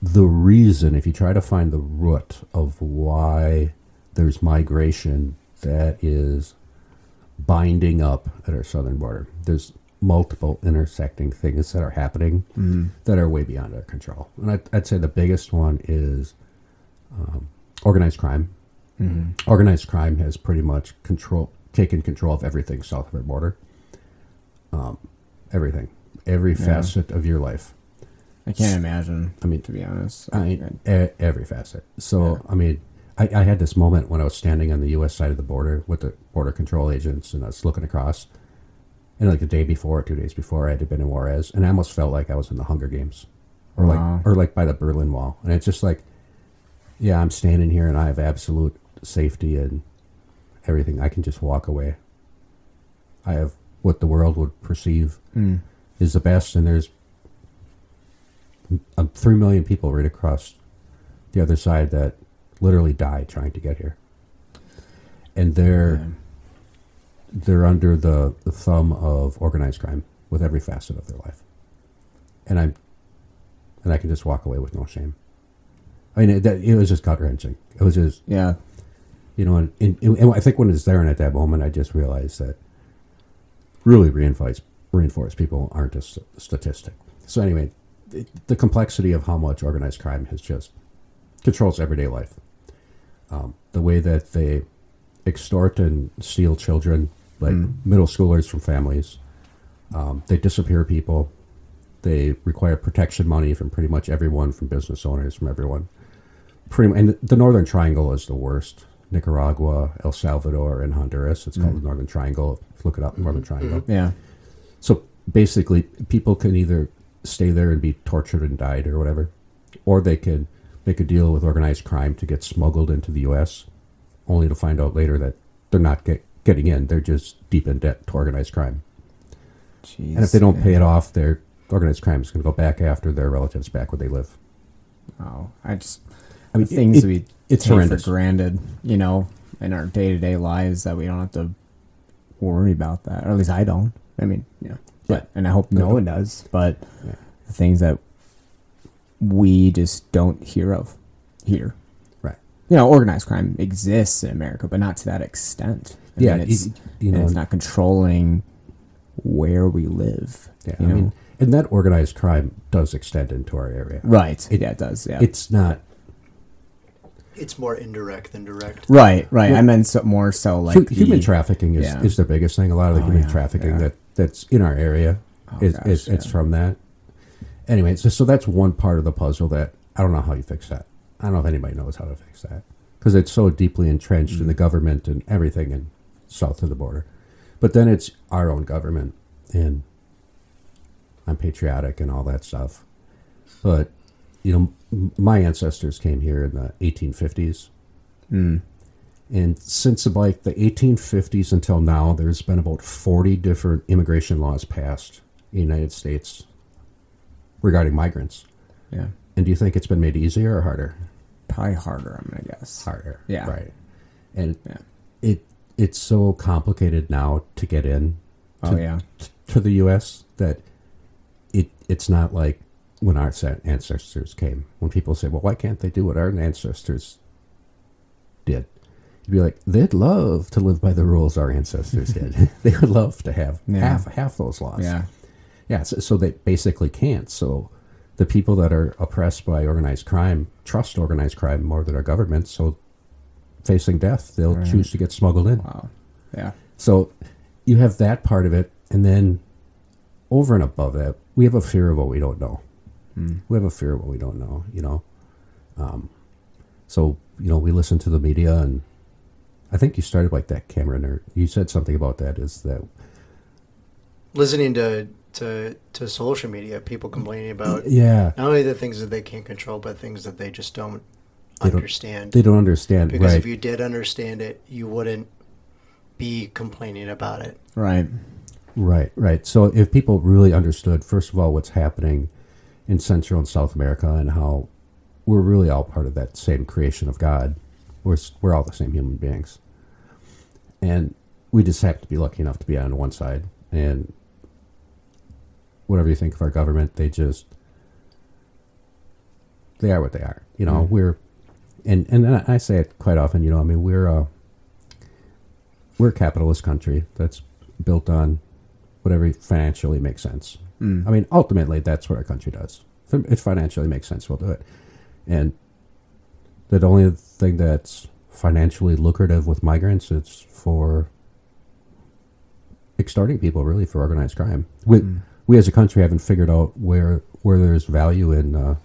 the reason. If you try to find the root of why there's migration that is binding up at our southern border, there's multiple intersecting things that are happening that are way beyond our control. And I'd say the biggest one is organized crime. Mm-hmm. Organized crime has pretty much taken control of everything south of our border. Everything. Every facet of your life. I can't imagine, I mean, to be honest. Every facet. So, I mean, I had this moment when I was standing on the U.S. side of the border with the border control agents, and I was looking across. And like the day before, 2 days before, I had been in Juarez, and I almost felt like I was in the Hunger Games, or like by the Berlin Wall. And it's just like, yeah, I'm standing here, and I have absolute safety and everything. I can just walk away. I have what the world would perceive is the best, and there's 3 million people right across the other side that literally die trying to get here. And they're under the thumb of organized crime with every facet of their life. And I can just walk away with no shame. I mean, it was just gut-wrenching. It was just... Yeah. You know, and I think when it's there and at that moment, I just realized that really reinforced people aren't a statistic. So anyway, the complexity of how much organized crime has just controls everyday life. The way that they extort and steal children, like middle schoolers from families. They disappear people. They require protection money from pretty much everyone, from business owners, from everyone. And the Northern Triangle is the worst. Nicaragua, El Salvador, and Honduras. It's called the Northern Triangle. Look it up, Northern Triangle. Yeah. So basically, people can either stay there and be tortured and died or whatever, or they can make a deal with organized crime to get smuggled into the U.S., only to find out later that they're not getting in. They're just deep in debt to organized crime. Jeez, and if they don't pay it off, their organized crime is going to go back after their relatives back where they live. Oh, I mean, things we take for granted, you know, in our day-to-day lives that we don't have to worry about that. Or at least I don't. I mean, yeah. But, and I hope no one does. But the things that we just don't hear of here. Right. You know, organized crime exists in America, but not to that extent. I mean, it's not controlling where we live. Yeah, you know? I mean, and that organized crime does extend into our area. Right. It does. Yeah. It's not... It's more indirect than direct. Right. Well, I meant more so like... Human trafficking is the biggest thing. A lot of the human trafficking that's in our area it's from that. Anyway, so that's one part of the puzzle that I don't know how you fix that. I don't know if anybody knows how to fix that. Because it's so deeply entrenched in the government and everything and south of the border. But then it's our own government. And I'm patriotic and all that stuff. But... You know, my ancestors came here in the 1850s. And since about the 1850s until now, there's been about 40 different immigration laws passed in the United States regarding migrants. Yeah. And do you think it's been made easier or harder? Probably harder, I'm going to guess. Harder. Yeah. Right. And it's so complicated now to get in to the U.S. that it's not like when our ancestors came. When people say, well, why can't they do what our ancestors did? You'd be like, they'd love to live by the rules our ancestors did. They would love to have half those laws. Yeah. So they basically can't. So the people that are oppressed by organized crime trust organized crime more than our government. So facing death, they'll choose to get smuggled in. Wow. Yeah. So you have that part of it. And then over and above that, we have a fear of what we don't know. We have a fear of what we don't know, you know. So, you know, we listen to the media, and I think you started like that, Cameron, or you said something about that, is that... Listening to social media, people complaining about not only the things that they can't control, but things that they just don't understand. They don't understand, because if you did understand it, you wouldn't be complaining about it. Right. So if people really understood, first of all, what's happening in Central and South America and how we're really all part of that same creation of God. We're all the same human beings. And we just have to be lucky enough to be on one side. And whatever you think of our government, they are what they are. You know, and I say it quite often, you know, I mean, we're a capitalist country that's built on whatever financially makes sense. I mean, ultimately, that's what our country does. If it financially makes sense, we'll do it. And the only thing that's financially lucrative with migrants, it's for extorting people, really, for organized crime. We as a country haven't figured out where there's value in...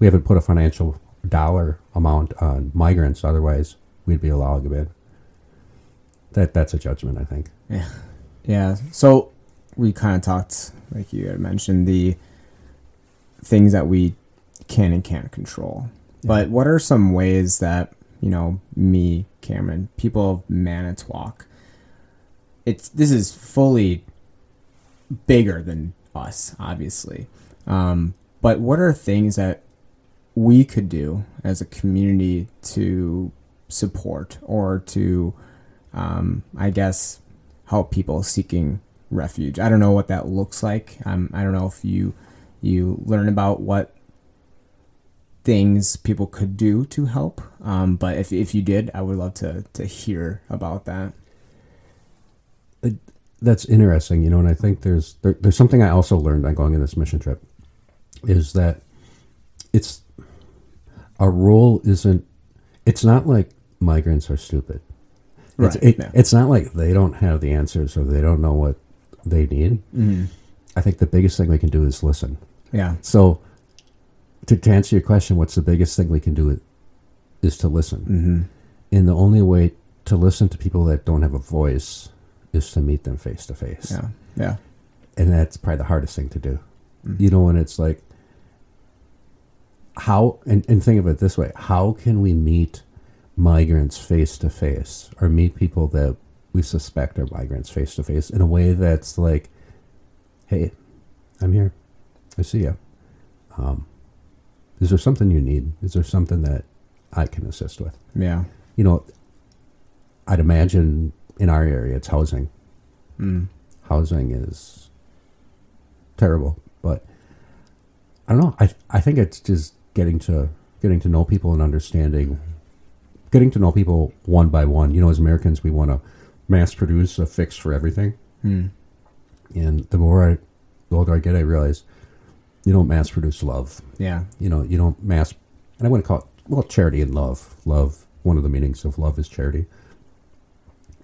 we haven't put a financial dollar amount on migrants, otherwise we'd be allowing them in. That's a judgment, I think. Yeah. So... We kind of talked, like you had mentioned, the things that we can and can't control. Yeah. But what are some ways that, you know, me, Cameron, people of Manitowoc this is fully bigger than us, obviously. But what are things that we could do as a community to support or to, I guess, help people seeking refuge? I don't know what that looks like. I don't know if you learn about what things people could do to help. But if you did, I would love to hear about that. That's interesting, you know, and I think there's something I also learned on going on this mission trip is that it's our role isn't, it's not like migrants are stupid. Right. It's not like they don't have the answers or they don't know what they need. Mm. I think the biggest thing we can do is listen. Yeah. So to answer your question, what's the biggest thing we can do is to listen. Mm-hmm. And the only way to listen to people that don't have a voice is to meet them face to face. Yeah. Yeah. And that's probably the hardest thing to do. Mm-hmm. You know, when it's like, how, and think of it this way, how can we meet migrants face to face or meet people that we suspect are migrants face to face in a way that's like, hey, I'm here. I see you. Is there something you need? Is there something that I can assist with? Yeah. You know, I'd imagine in our area, it's housing. Mm. Housing is terrible, but I don't know. I think it's just getting to know people and understanding, getting to know people one by one. You know, as Americans, we want to mass produce a fix for everything. Mm. And the older I get, I realize you don't mass produce love. Yeah. You know, you don't mass, and I want to call it, well, charity and love. Love, one of the meanings of love is charity.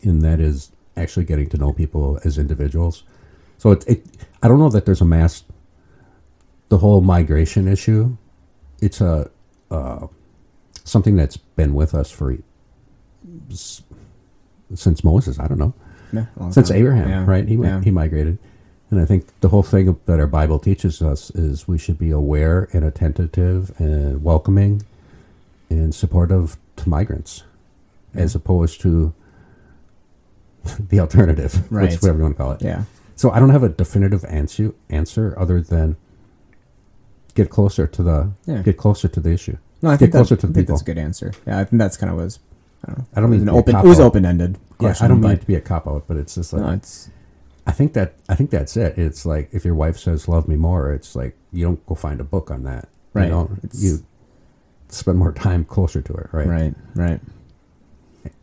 And that is actually getting to know people as individuals. So I don't know that there's a mass, the whole migration issue, it's a something that's been with us for since Moses, I don't know. Yeah, since Abraham, yeah, right? He migrated. And I think the whole thing that our Bible teaches us is we should be aware and attentive and welcoming and supportive to migrants, yeah, as opposed to the alternative, right, which whatever you want to call it. Yeah. So I don't have a definitive answer other than get closer to the issue. No, I think that's a good answer. Yeah, I think that's kind of was. I don't mean it was open-ended. Yeah, I don't mean it to be a cop-out, but it's just like, no, it's, I think that's it. It's like if your wife says "love me more," it's like you don't go find a book on that. Right. You spend more time closer to her. Right. Right. Right.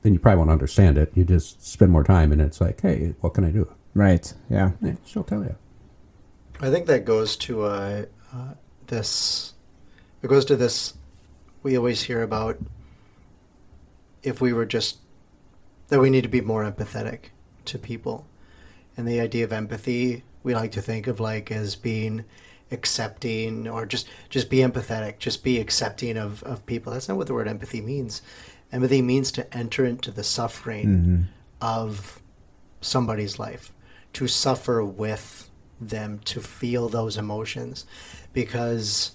Then you probably won't understand it. You just spend more time, and it's like, hey, what can I do? Right. Yeah. Yeah, she'll tell you. I think that goes to this. It goes to this. We always hear about that we need to be more empathetic to people. And the idea of empathy, we like to think of like as being accepting or just be empathetic, just be accepting of people. That's not what the word empathy means. Empathy means to enter into the suffering mm-hmm. of somebody's life, to suffer with them, to feel those emotions. Because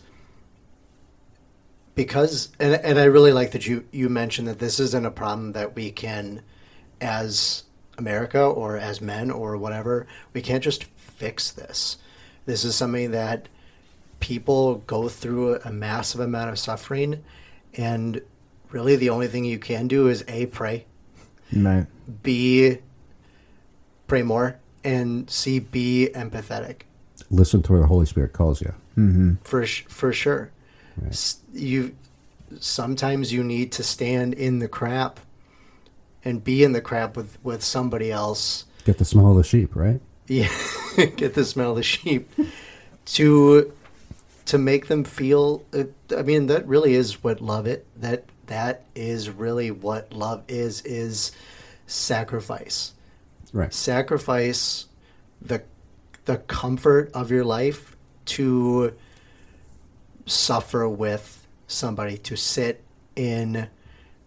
and I really like that you mentioned that this isn't a problem that we can, as America or as men or whatever, we can't just fix this. This is something that people go through a massive amount of suffering, and really the only thing you can do is A, pray, right. B, pray more, and C, be empathetic. Listen to where the Holy Spirit calls you. Mm-hmm. For sure. Right. Sometimes you need to stand in the crap and be in the crap with somebody else. Get the smell of the sheep, right? Yeah, get the smell of the sheep to make them feel. I mean, that really is what love is. That is really what love is sacrifice. Right. Sacrifice the comfort of your life to suffer with somebody, to sit in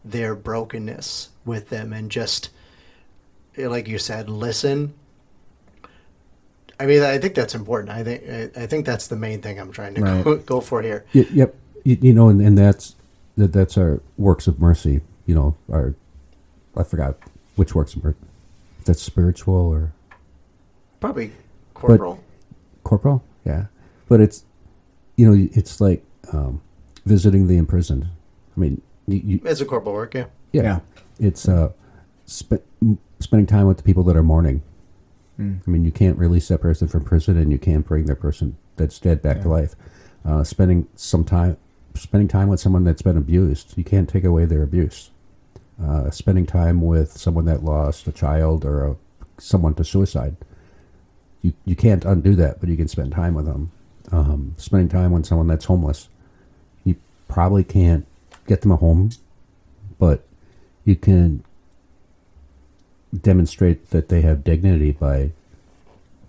their brokenness with them and just, like you said, listen. I mean, I think that's important. I think that's the main thing I'm trying to right. go for here. Yep. You know, and that's our works of mercy. You know, I forgot which works of mercy. that's spiritual or probably corporal. Corporal, yeah. But it's, you know, it's like visiting the imprisoned. I mean, it's a corporal work, yeah. Yeah, yeah. It's spending time with the people that are mourning. Mm. I mean, you can't release that person from prison, and you can't bring that person that's dead back to life. Spending time with someone that's been abused, you can't take away their abuse. Spending time with someone that lost a child or someone to suicide, you can't undo that, but you can spend time with them. Spending time with someone that's homeless, you probably can't get them a home, but you can demonstrate that they have dignity by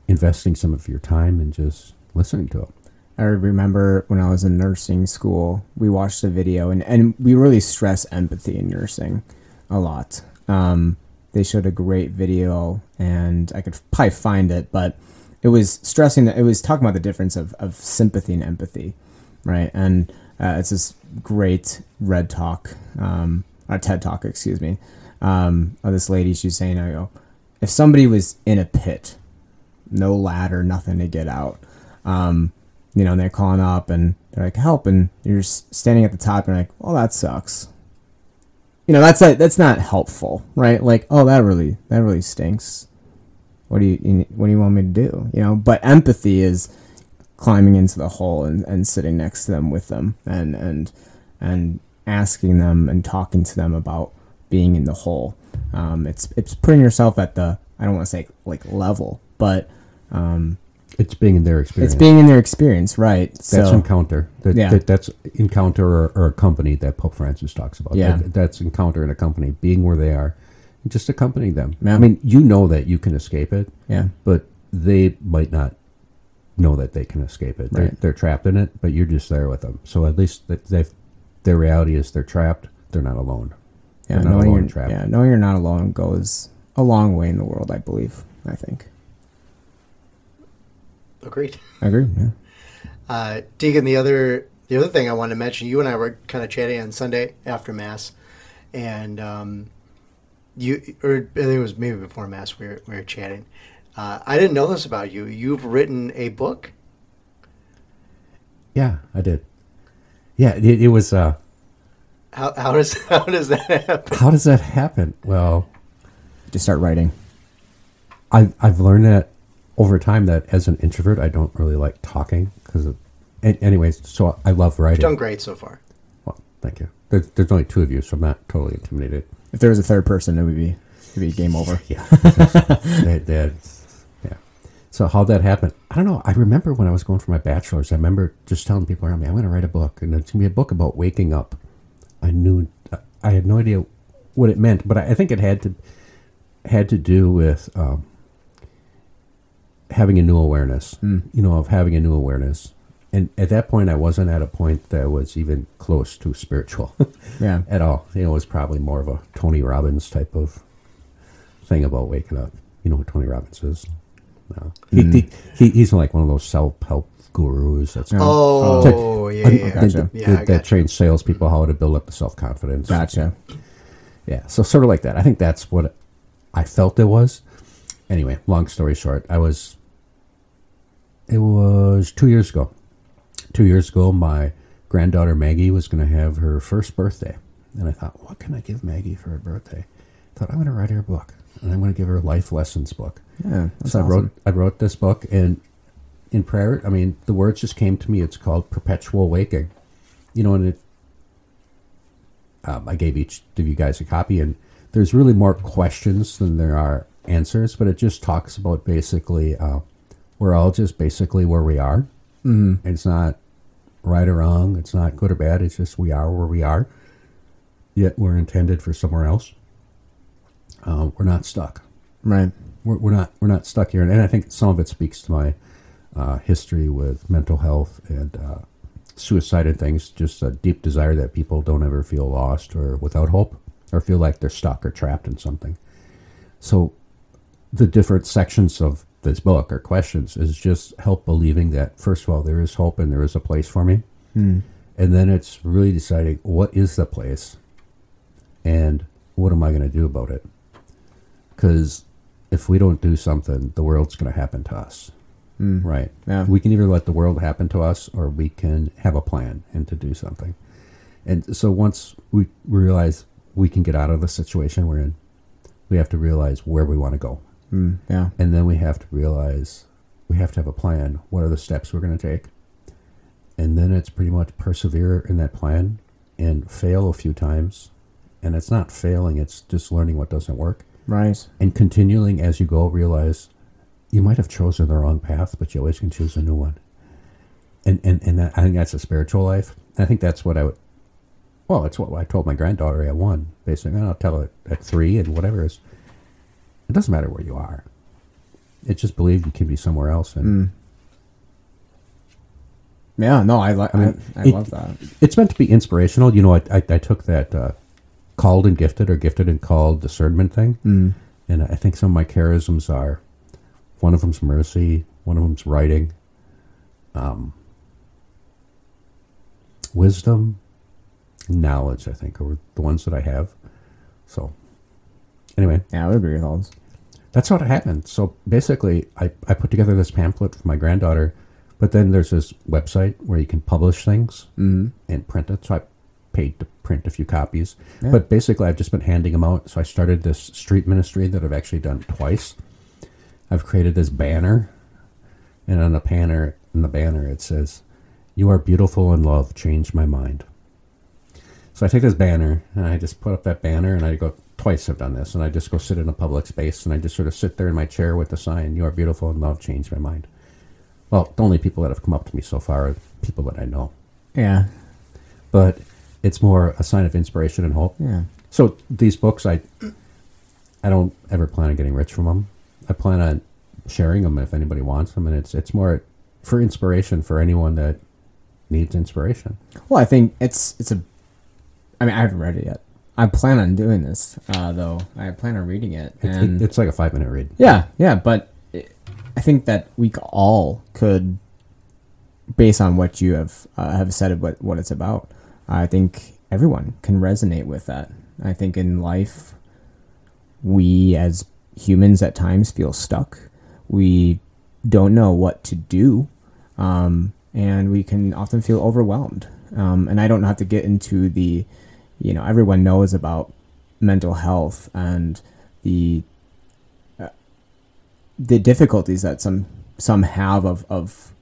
investing some of your time and just listening to them. I remember when I was in nursing school, we watched a video, and we really stress empathy in nursing a lot. They showed a great video, and I could probably find it, but it was stressing that it was talking about the difference of sympathy and empathy, right? And it's this great TED Talk, excuse me, of this lady. She's saying, I go, if somebody was in a pit, no ladder, nothing to get out, you know, and they're calling up and they're like, help, and you're standing at the top and you're like, oh, that sucks. You know, that's not helpful, right? Like, oh, that really stinks. What do you want me to do? You know, but empathy is climbing into the hole and sitting next to them with them and asking them and talking to them about being in the hole. It's putting yourself at the, I don't want to say like level, but it's being in their experience. It's being in their experience, right? That's encounter. That's encounter or accompany that Pope Francis talks about. Yeah. That's encounter and accompany, being where they are, and just accompanying them. Yeah. I mean, you know that you can escape it, yeah, but they might not know that they can escape it. Right. They're trapped in it, but you're just there with them. So at least their reality is they're trapped. They're not alone. Yeah, they're not alone and trapped. Yeah, knowing you're not alone goes a long way in the world, I believe, I think. Agreed. Yeah. Deacon, the other thing I wanted to mention, you and I were kind of chatting on Sunday after Mass, and I think it was maybe before Mass we were chatting. I didn't know this about you. You've written a book. Yeah, I did. Yeah, it was. How does that happen? How does that happen? Well, just start writing. I've learned that. Over time, that as an introvert, I don't really like talking because, anyways. So I love writing. You've done great so far. Well, thank you. There's only two of you, so I'm not totally intimidated. If there was a third person, it would be game over. Yeah. Yeah. So how that happened? I don't know. I remember when I was going for my bachelor's. I remember just telling people around me, "I'm going to write a book, and it's going to be a book about waking up." I had no idea what it meant, but I think it had to do with. Having a new awareness, and at that point I wasn't at a point that was even close to spiritual at all. You know, it was probably more of a Tony Robbins type of thing about waking up. You know who Tony Robbins is? No. He's like one of those self-help gurus that's that trains salespeople how to build up the self-confidence. Gotcha. Yeah, so sort of like that. I think that's what I felt it was. Anyway, long story short, it was 2 years ago. 2 years ago, my granddaughter Maggie was going to have her first birthday. And I thought, what can I give Maggie for her birthday? I thought, I'm going to write her a book. And I'm going to give her a life lessons book. Yeah, that's so awesome. I wrote this book, and in prayer, I mean, the words just came to me. It's called Perpetual Waking. You know, and I gave each of you guys a copy, and there's really more questions than there are answers, but it just talks about basically we're all just basically where we are. Mm-hmm. It's not right or wrong, it's not good or bad, it's just we are where we are, yet we're intended for somewhere else. We're not stuck, right? We're not stuck here, and I think some of it speaks to my history with mental health and suicide and things, just a deep desire that people don't ever feel lost or without hope or feel like they're stuck or trapped in something. So the different sections of this book or questions is just help believing that, first of all, there is hope and there is a place for me. Mm. And then it's really deciding what is the place and what am I going to do about it? Because if we don't do something, the world's going to happen to us. Mm. Right. Yeah. We can either let the world happen to us, or we can have a plan and to do something. And so once we realize we can get out of the situation we're in, we have to realize where we want to go. Mm. Yeah. And then we have to realize we have to have a plan. What are the steps we're going to take? And then it's pretty much persevere in that plan and fail a few times. And it's not failing. It's just learning what doesn't work. Right. And continuing as you go, realize you might have chosen the wrong path, but you always can choose a new one. And that, I think that's a spiritual life. I think that's what I would, well, it's what I told my granddaughter at 1, basically. And I'll tell her at 3 and whatever is. It doesn't matter where you are. It's just believe you can be somewhere else. And yeah, no, I love that. It's meant to be inspirational. You know, I took that called and gifted, or gifted and called discernment thing. Mm. And I think some of my charisms are, one of them's mercy, one of them's writing, wisdom, knowledge, I think, are the ones that I have. So, anyway. Yeah, I would agree with all this. That's what happened. So, basically, I put together this pamphlet for my granddaughter, but then there's this website where you can publish things and print it. So, I paid to print a few copies. Yeah. But basically, I've just been handing them out. So, I started this street ministry that I've actually done twice. I've created this banner, and on the banner, it says, "You are beautiful in love. Change my mind." So I take this banner, and I just put up that banner, and I go, twice I've done this, and I just go sit in a public space, and I just sort of sit there in my chair with the sign, "You are beautiful in love. Change my mind." Well, the only people that have come up to me so far are people that I know. Yeah. But it's more a sign of inspiration and hope. Yeah. So these books, I don't ever plan on getting rich from them. I plan on sharing them if anybody wants them, and it's more for inspiration for anyone that needs inspiration. Well, I think I haven't read it yet. I plan on doing this, though. I plan on reading it. And it's like a 5-minute read. Yeah, but I think that we all could, based on what you have said of what it's about, I think everyone can resonate with that. I think in life, we as humans at times feel stuck. We don't know what to do, and we can often feel overwhelmed. And I don't have to get into the, you know, everyone knows about mental health and the difficulties that some have of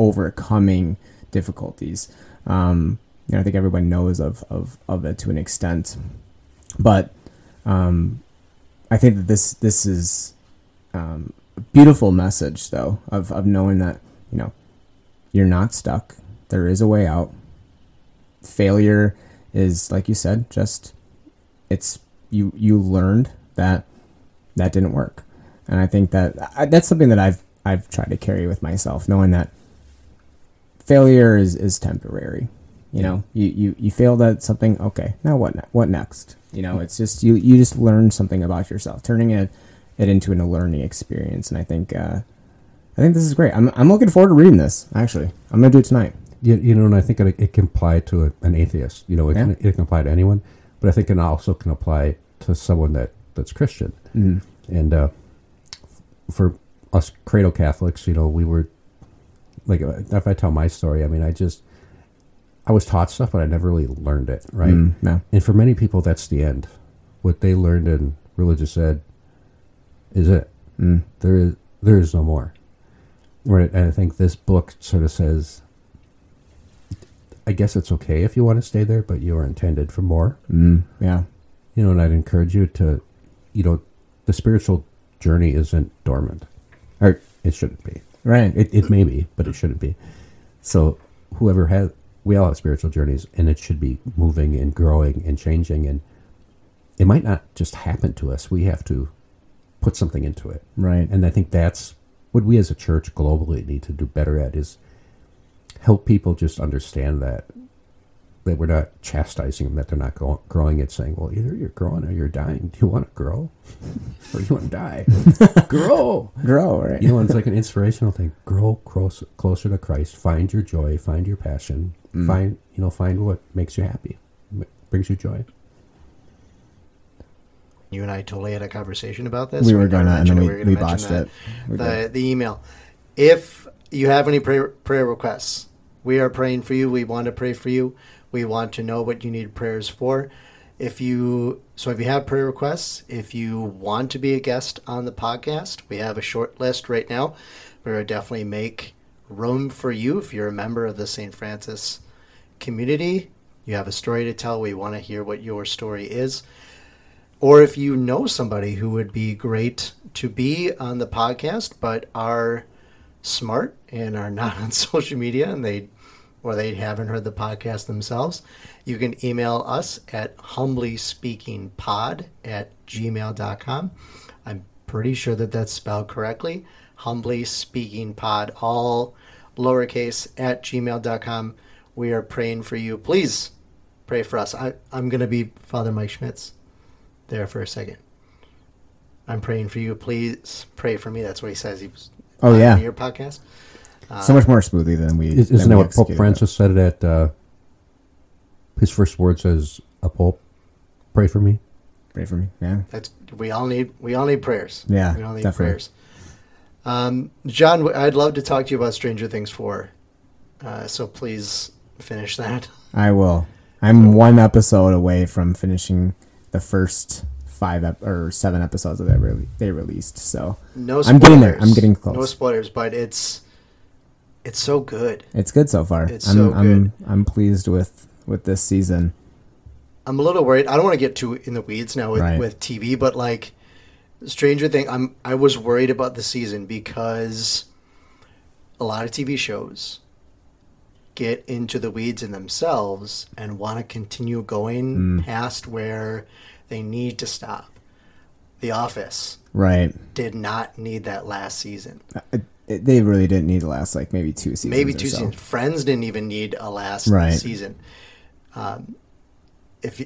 overcoming difficulties. You know, I think everyone knows of it to an extent, but I think that this is a beautiful message, though, of knowing that, you know, you're not stuck. There is a way out. Failure is, like you said, just it's you learned that didn't work, and I think that that's something that I've tried to carry with myself, knowing that failure is temporary. You know, you failed at something. Okay, now what next? You know, it's just you just learn something about yourself, turning it into a learning experience. And I think this is great. I'm looking forward to reading this. Actually, I'm gonna do it tonight. You know, and I think it can apply to an atheist. You know, it can apply to anyone, but I think it also can apply to someone that's Christian. Mm-hmm. And for us cradle Catholics, you know, we were like, if I tell my story, I mean, I was taught stuff, but I never really learned it, right? No. And for many people, that's the end. What they learned in religious ed is it. Mm. There is no more. Right? And I think this book sort of says, I guess it's okay if you want to stay there, but you are intended for more. Mm. Yeah. You know, and I'd encourage you to, you know, the spiritual journey isn't dormant. Or it shouldn't be. Right. It may be, but it shouldn't be. So whoever has... We all have spiritual journeys, and it should be moving and growing and changing. And it might not just happen to us. We have to put something into it. Right. And I think that's what we as a church globally need to do better at, is help people just understand that we're not chastising them, that they're not growing. It's saying, well, either you're growing or you're dying. Do you want to grow? Or do you want to die? Grow. Grow, right? You know, it's like an inspirational thing. Grow closer to Christ. Find your joy. Find your passion. Find what makes you happy, brings you joy. You and I totally had a conversation about this. We were going to, and then we botched it. The email. If you have any prayer requests, we are praying for you. We want to pray for you. We want to know what you need prayers for. If you have prayer requests, if you want to be a guest on the podcast, we have a short list right now. We will definitely make room for you. If you're a member of the St. Francis community, you have a story to tell. We want to hear what your story is. Or if you know somebody who would be great to be on the podcast, but are smart and are not on social media and they haven't heard the podcast themselves, you can email us at humblyspeakingpod@gmail.com. I'm pretty sure that that's spelled correctly. Humblyspeakingpod, all lowercase, @gmail.com. We are praying for you. Please pray for us. I'm going to be Father Mike Schmitz there for a second. I'm praying for you. Please pray for me. That's what he says. He was on your podcast. So much more smoothly than we executed. Isn't that what Pope Francis said at his first word says, a Pope, pray for me. Pray for me, yeah. We all need prayers. Yeah, we all need definitely. Prayers. John, I'd love to talk to you about Stranger Things 4, so please finish that. I will. I'm one episode away from finishing the first 5 or 7 episodes that they released, so no spoilers. I'm getting there. I'm getting close. No spoilers, but It's so good. It's good so far. I'm pleased with this season. I'm a little worried. I don't want to get too in the weeds now with TV, but like Stranger Things, I was worried about the season because a lot of TV shows get into the weeds in themselves and want to continue going past where they need to stop. The Office did not need that last season. They really didn't need the last, like, maybe 2 seasons. Maybe 2 seasons. Friends didn't even need a last season.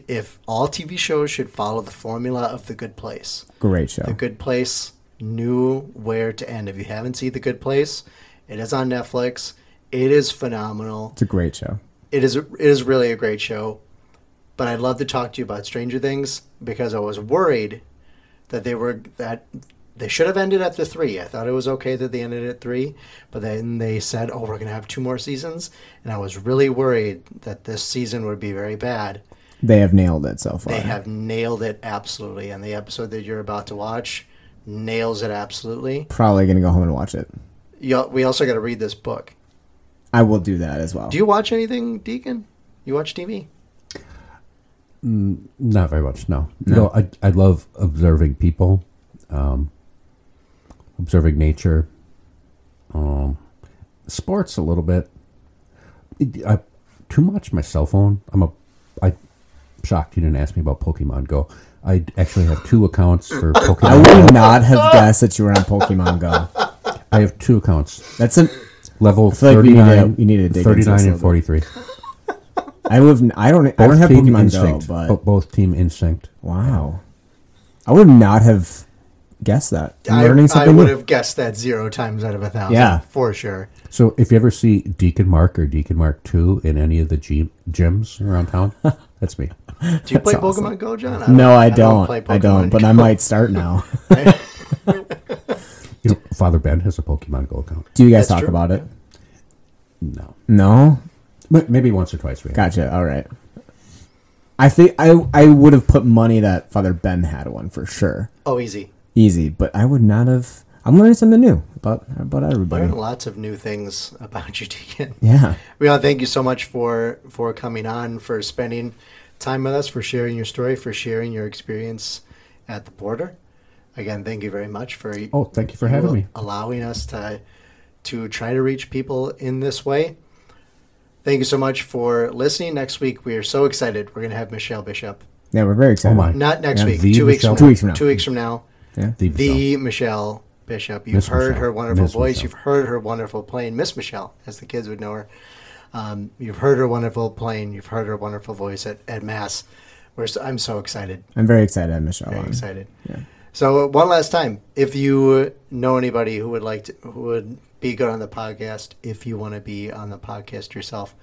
If all TV shows should follow the formula of The Good Place. Great show. The Good Place knew where to end. If you haven't seen The Good Place, it is on Netflix. It is phenomenal. It's a great show. It is really a great show. But I'd love to talk to you about Stranger Things because I was worried that they should have ended at the 3. I thought it was okay that they ended at 3, but then they said, we're going to have 2 more seasons, and I was really worried that this season would be very bad. They have nailed it so far. They have nailed it absolutely, and the episode that you're about to watch nails it absolutely. Probably going to go home and watch it. We also got to read this book. I will do that as well. Do you watch anything, Deacon? You watch TV? Not very much, no. No, I love observing people. Observing nature, sports a little bit. Too much my cell phone. I'm shocked you didn't ask me about Pokemon Go. I actually have 2 accounts for Pokemon. I would not have guessed that you were on Pokemon Go. I have 2 accounts. That's a level 39. You need to dig 39 and 43. I don't have Pokemon Instinct, Go, but both Team Instinct. Wow, I would not have guess that. I would have guessed that 0 times out of 1,000. Yeah, for sure. So if you ever see Deacon Mark or Deacon Mark 2 in any of the gyms around town, that's me. Do you play awesome. Pokemon Go, John? I don't, but I might start now. Father Ben has a Pokemon Go account. Do you guys talk about it? Yeah. No? But maybe once or twice. Gotcha. All right. I think I would have put money that Father Ben had one for sure. Oh, easy. Easy, but I would not have. I'm learning something new about everybody. Learning lots of new things about you, Deacon. Yeah. We all thank you so much for coming on, for spending time with us, for sharing your story, for sharing your experience at the border. Again, thank you very much for. Oh, thank you for having me. Allowing us to try to reach people in this way. Thank you so much for listening. Next week, we are so excited. We're going to have Michelle Bishop. Yeah, we're very excited. Oh my. Not next week. 2 weeks from now. 2 weeks from now. Yeah, the Michelle Bishop. You've heard her wonderful voice. You've heard her wonderful playing. Miss Michelle, as the kids would know her. You've heard her wonderful playing. You've heard her wonderful voice at Mass. I'm so excited. I'm very excited, Michelle. Very excited. Yeah. So one last time, if you know anybody who would be good on the podcast, if you want to be on the podcast yourself,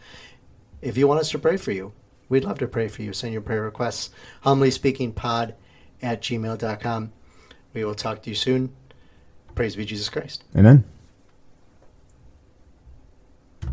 if you want us to pray for you, we'd love to pray for you. Send your prayer requests, humblyspeakingpod at gmail.com. We will talk to you soon. Praise be Jesus Christ. Amen.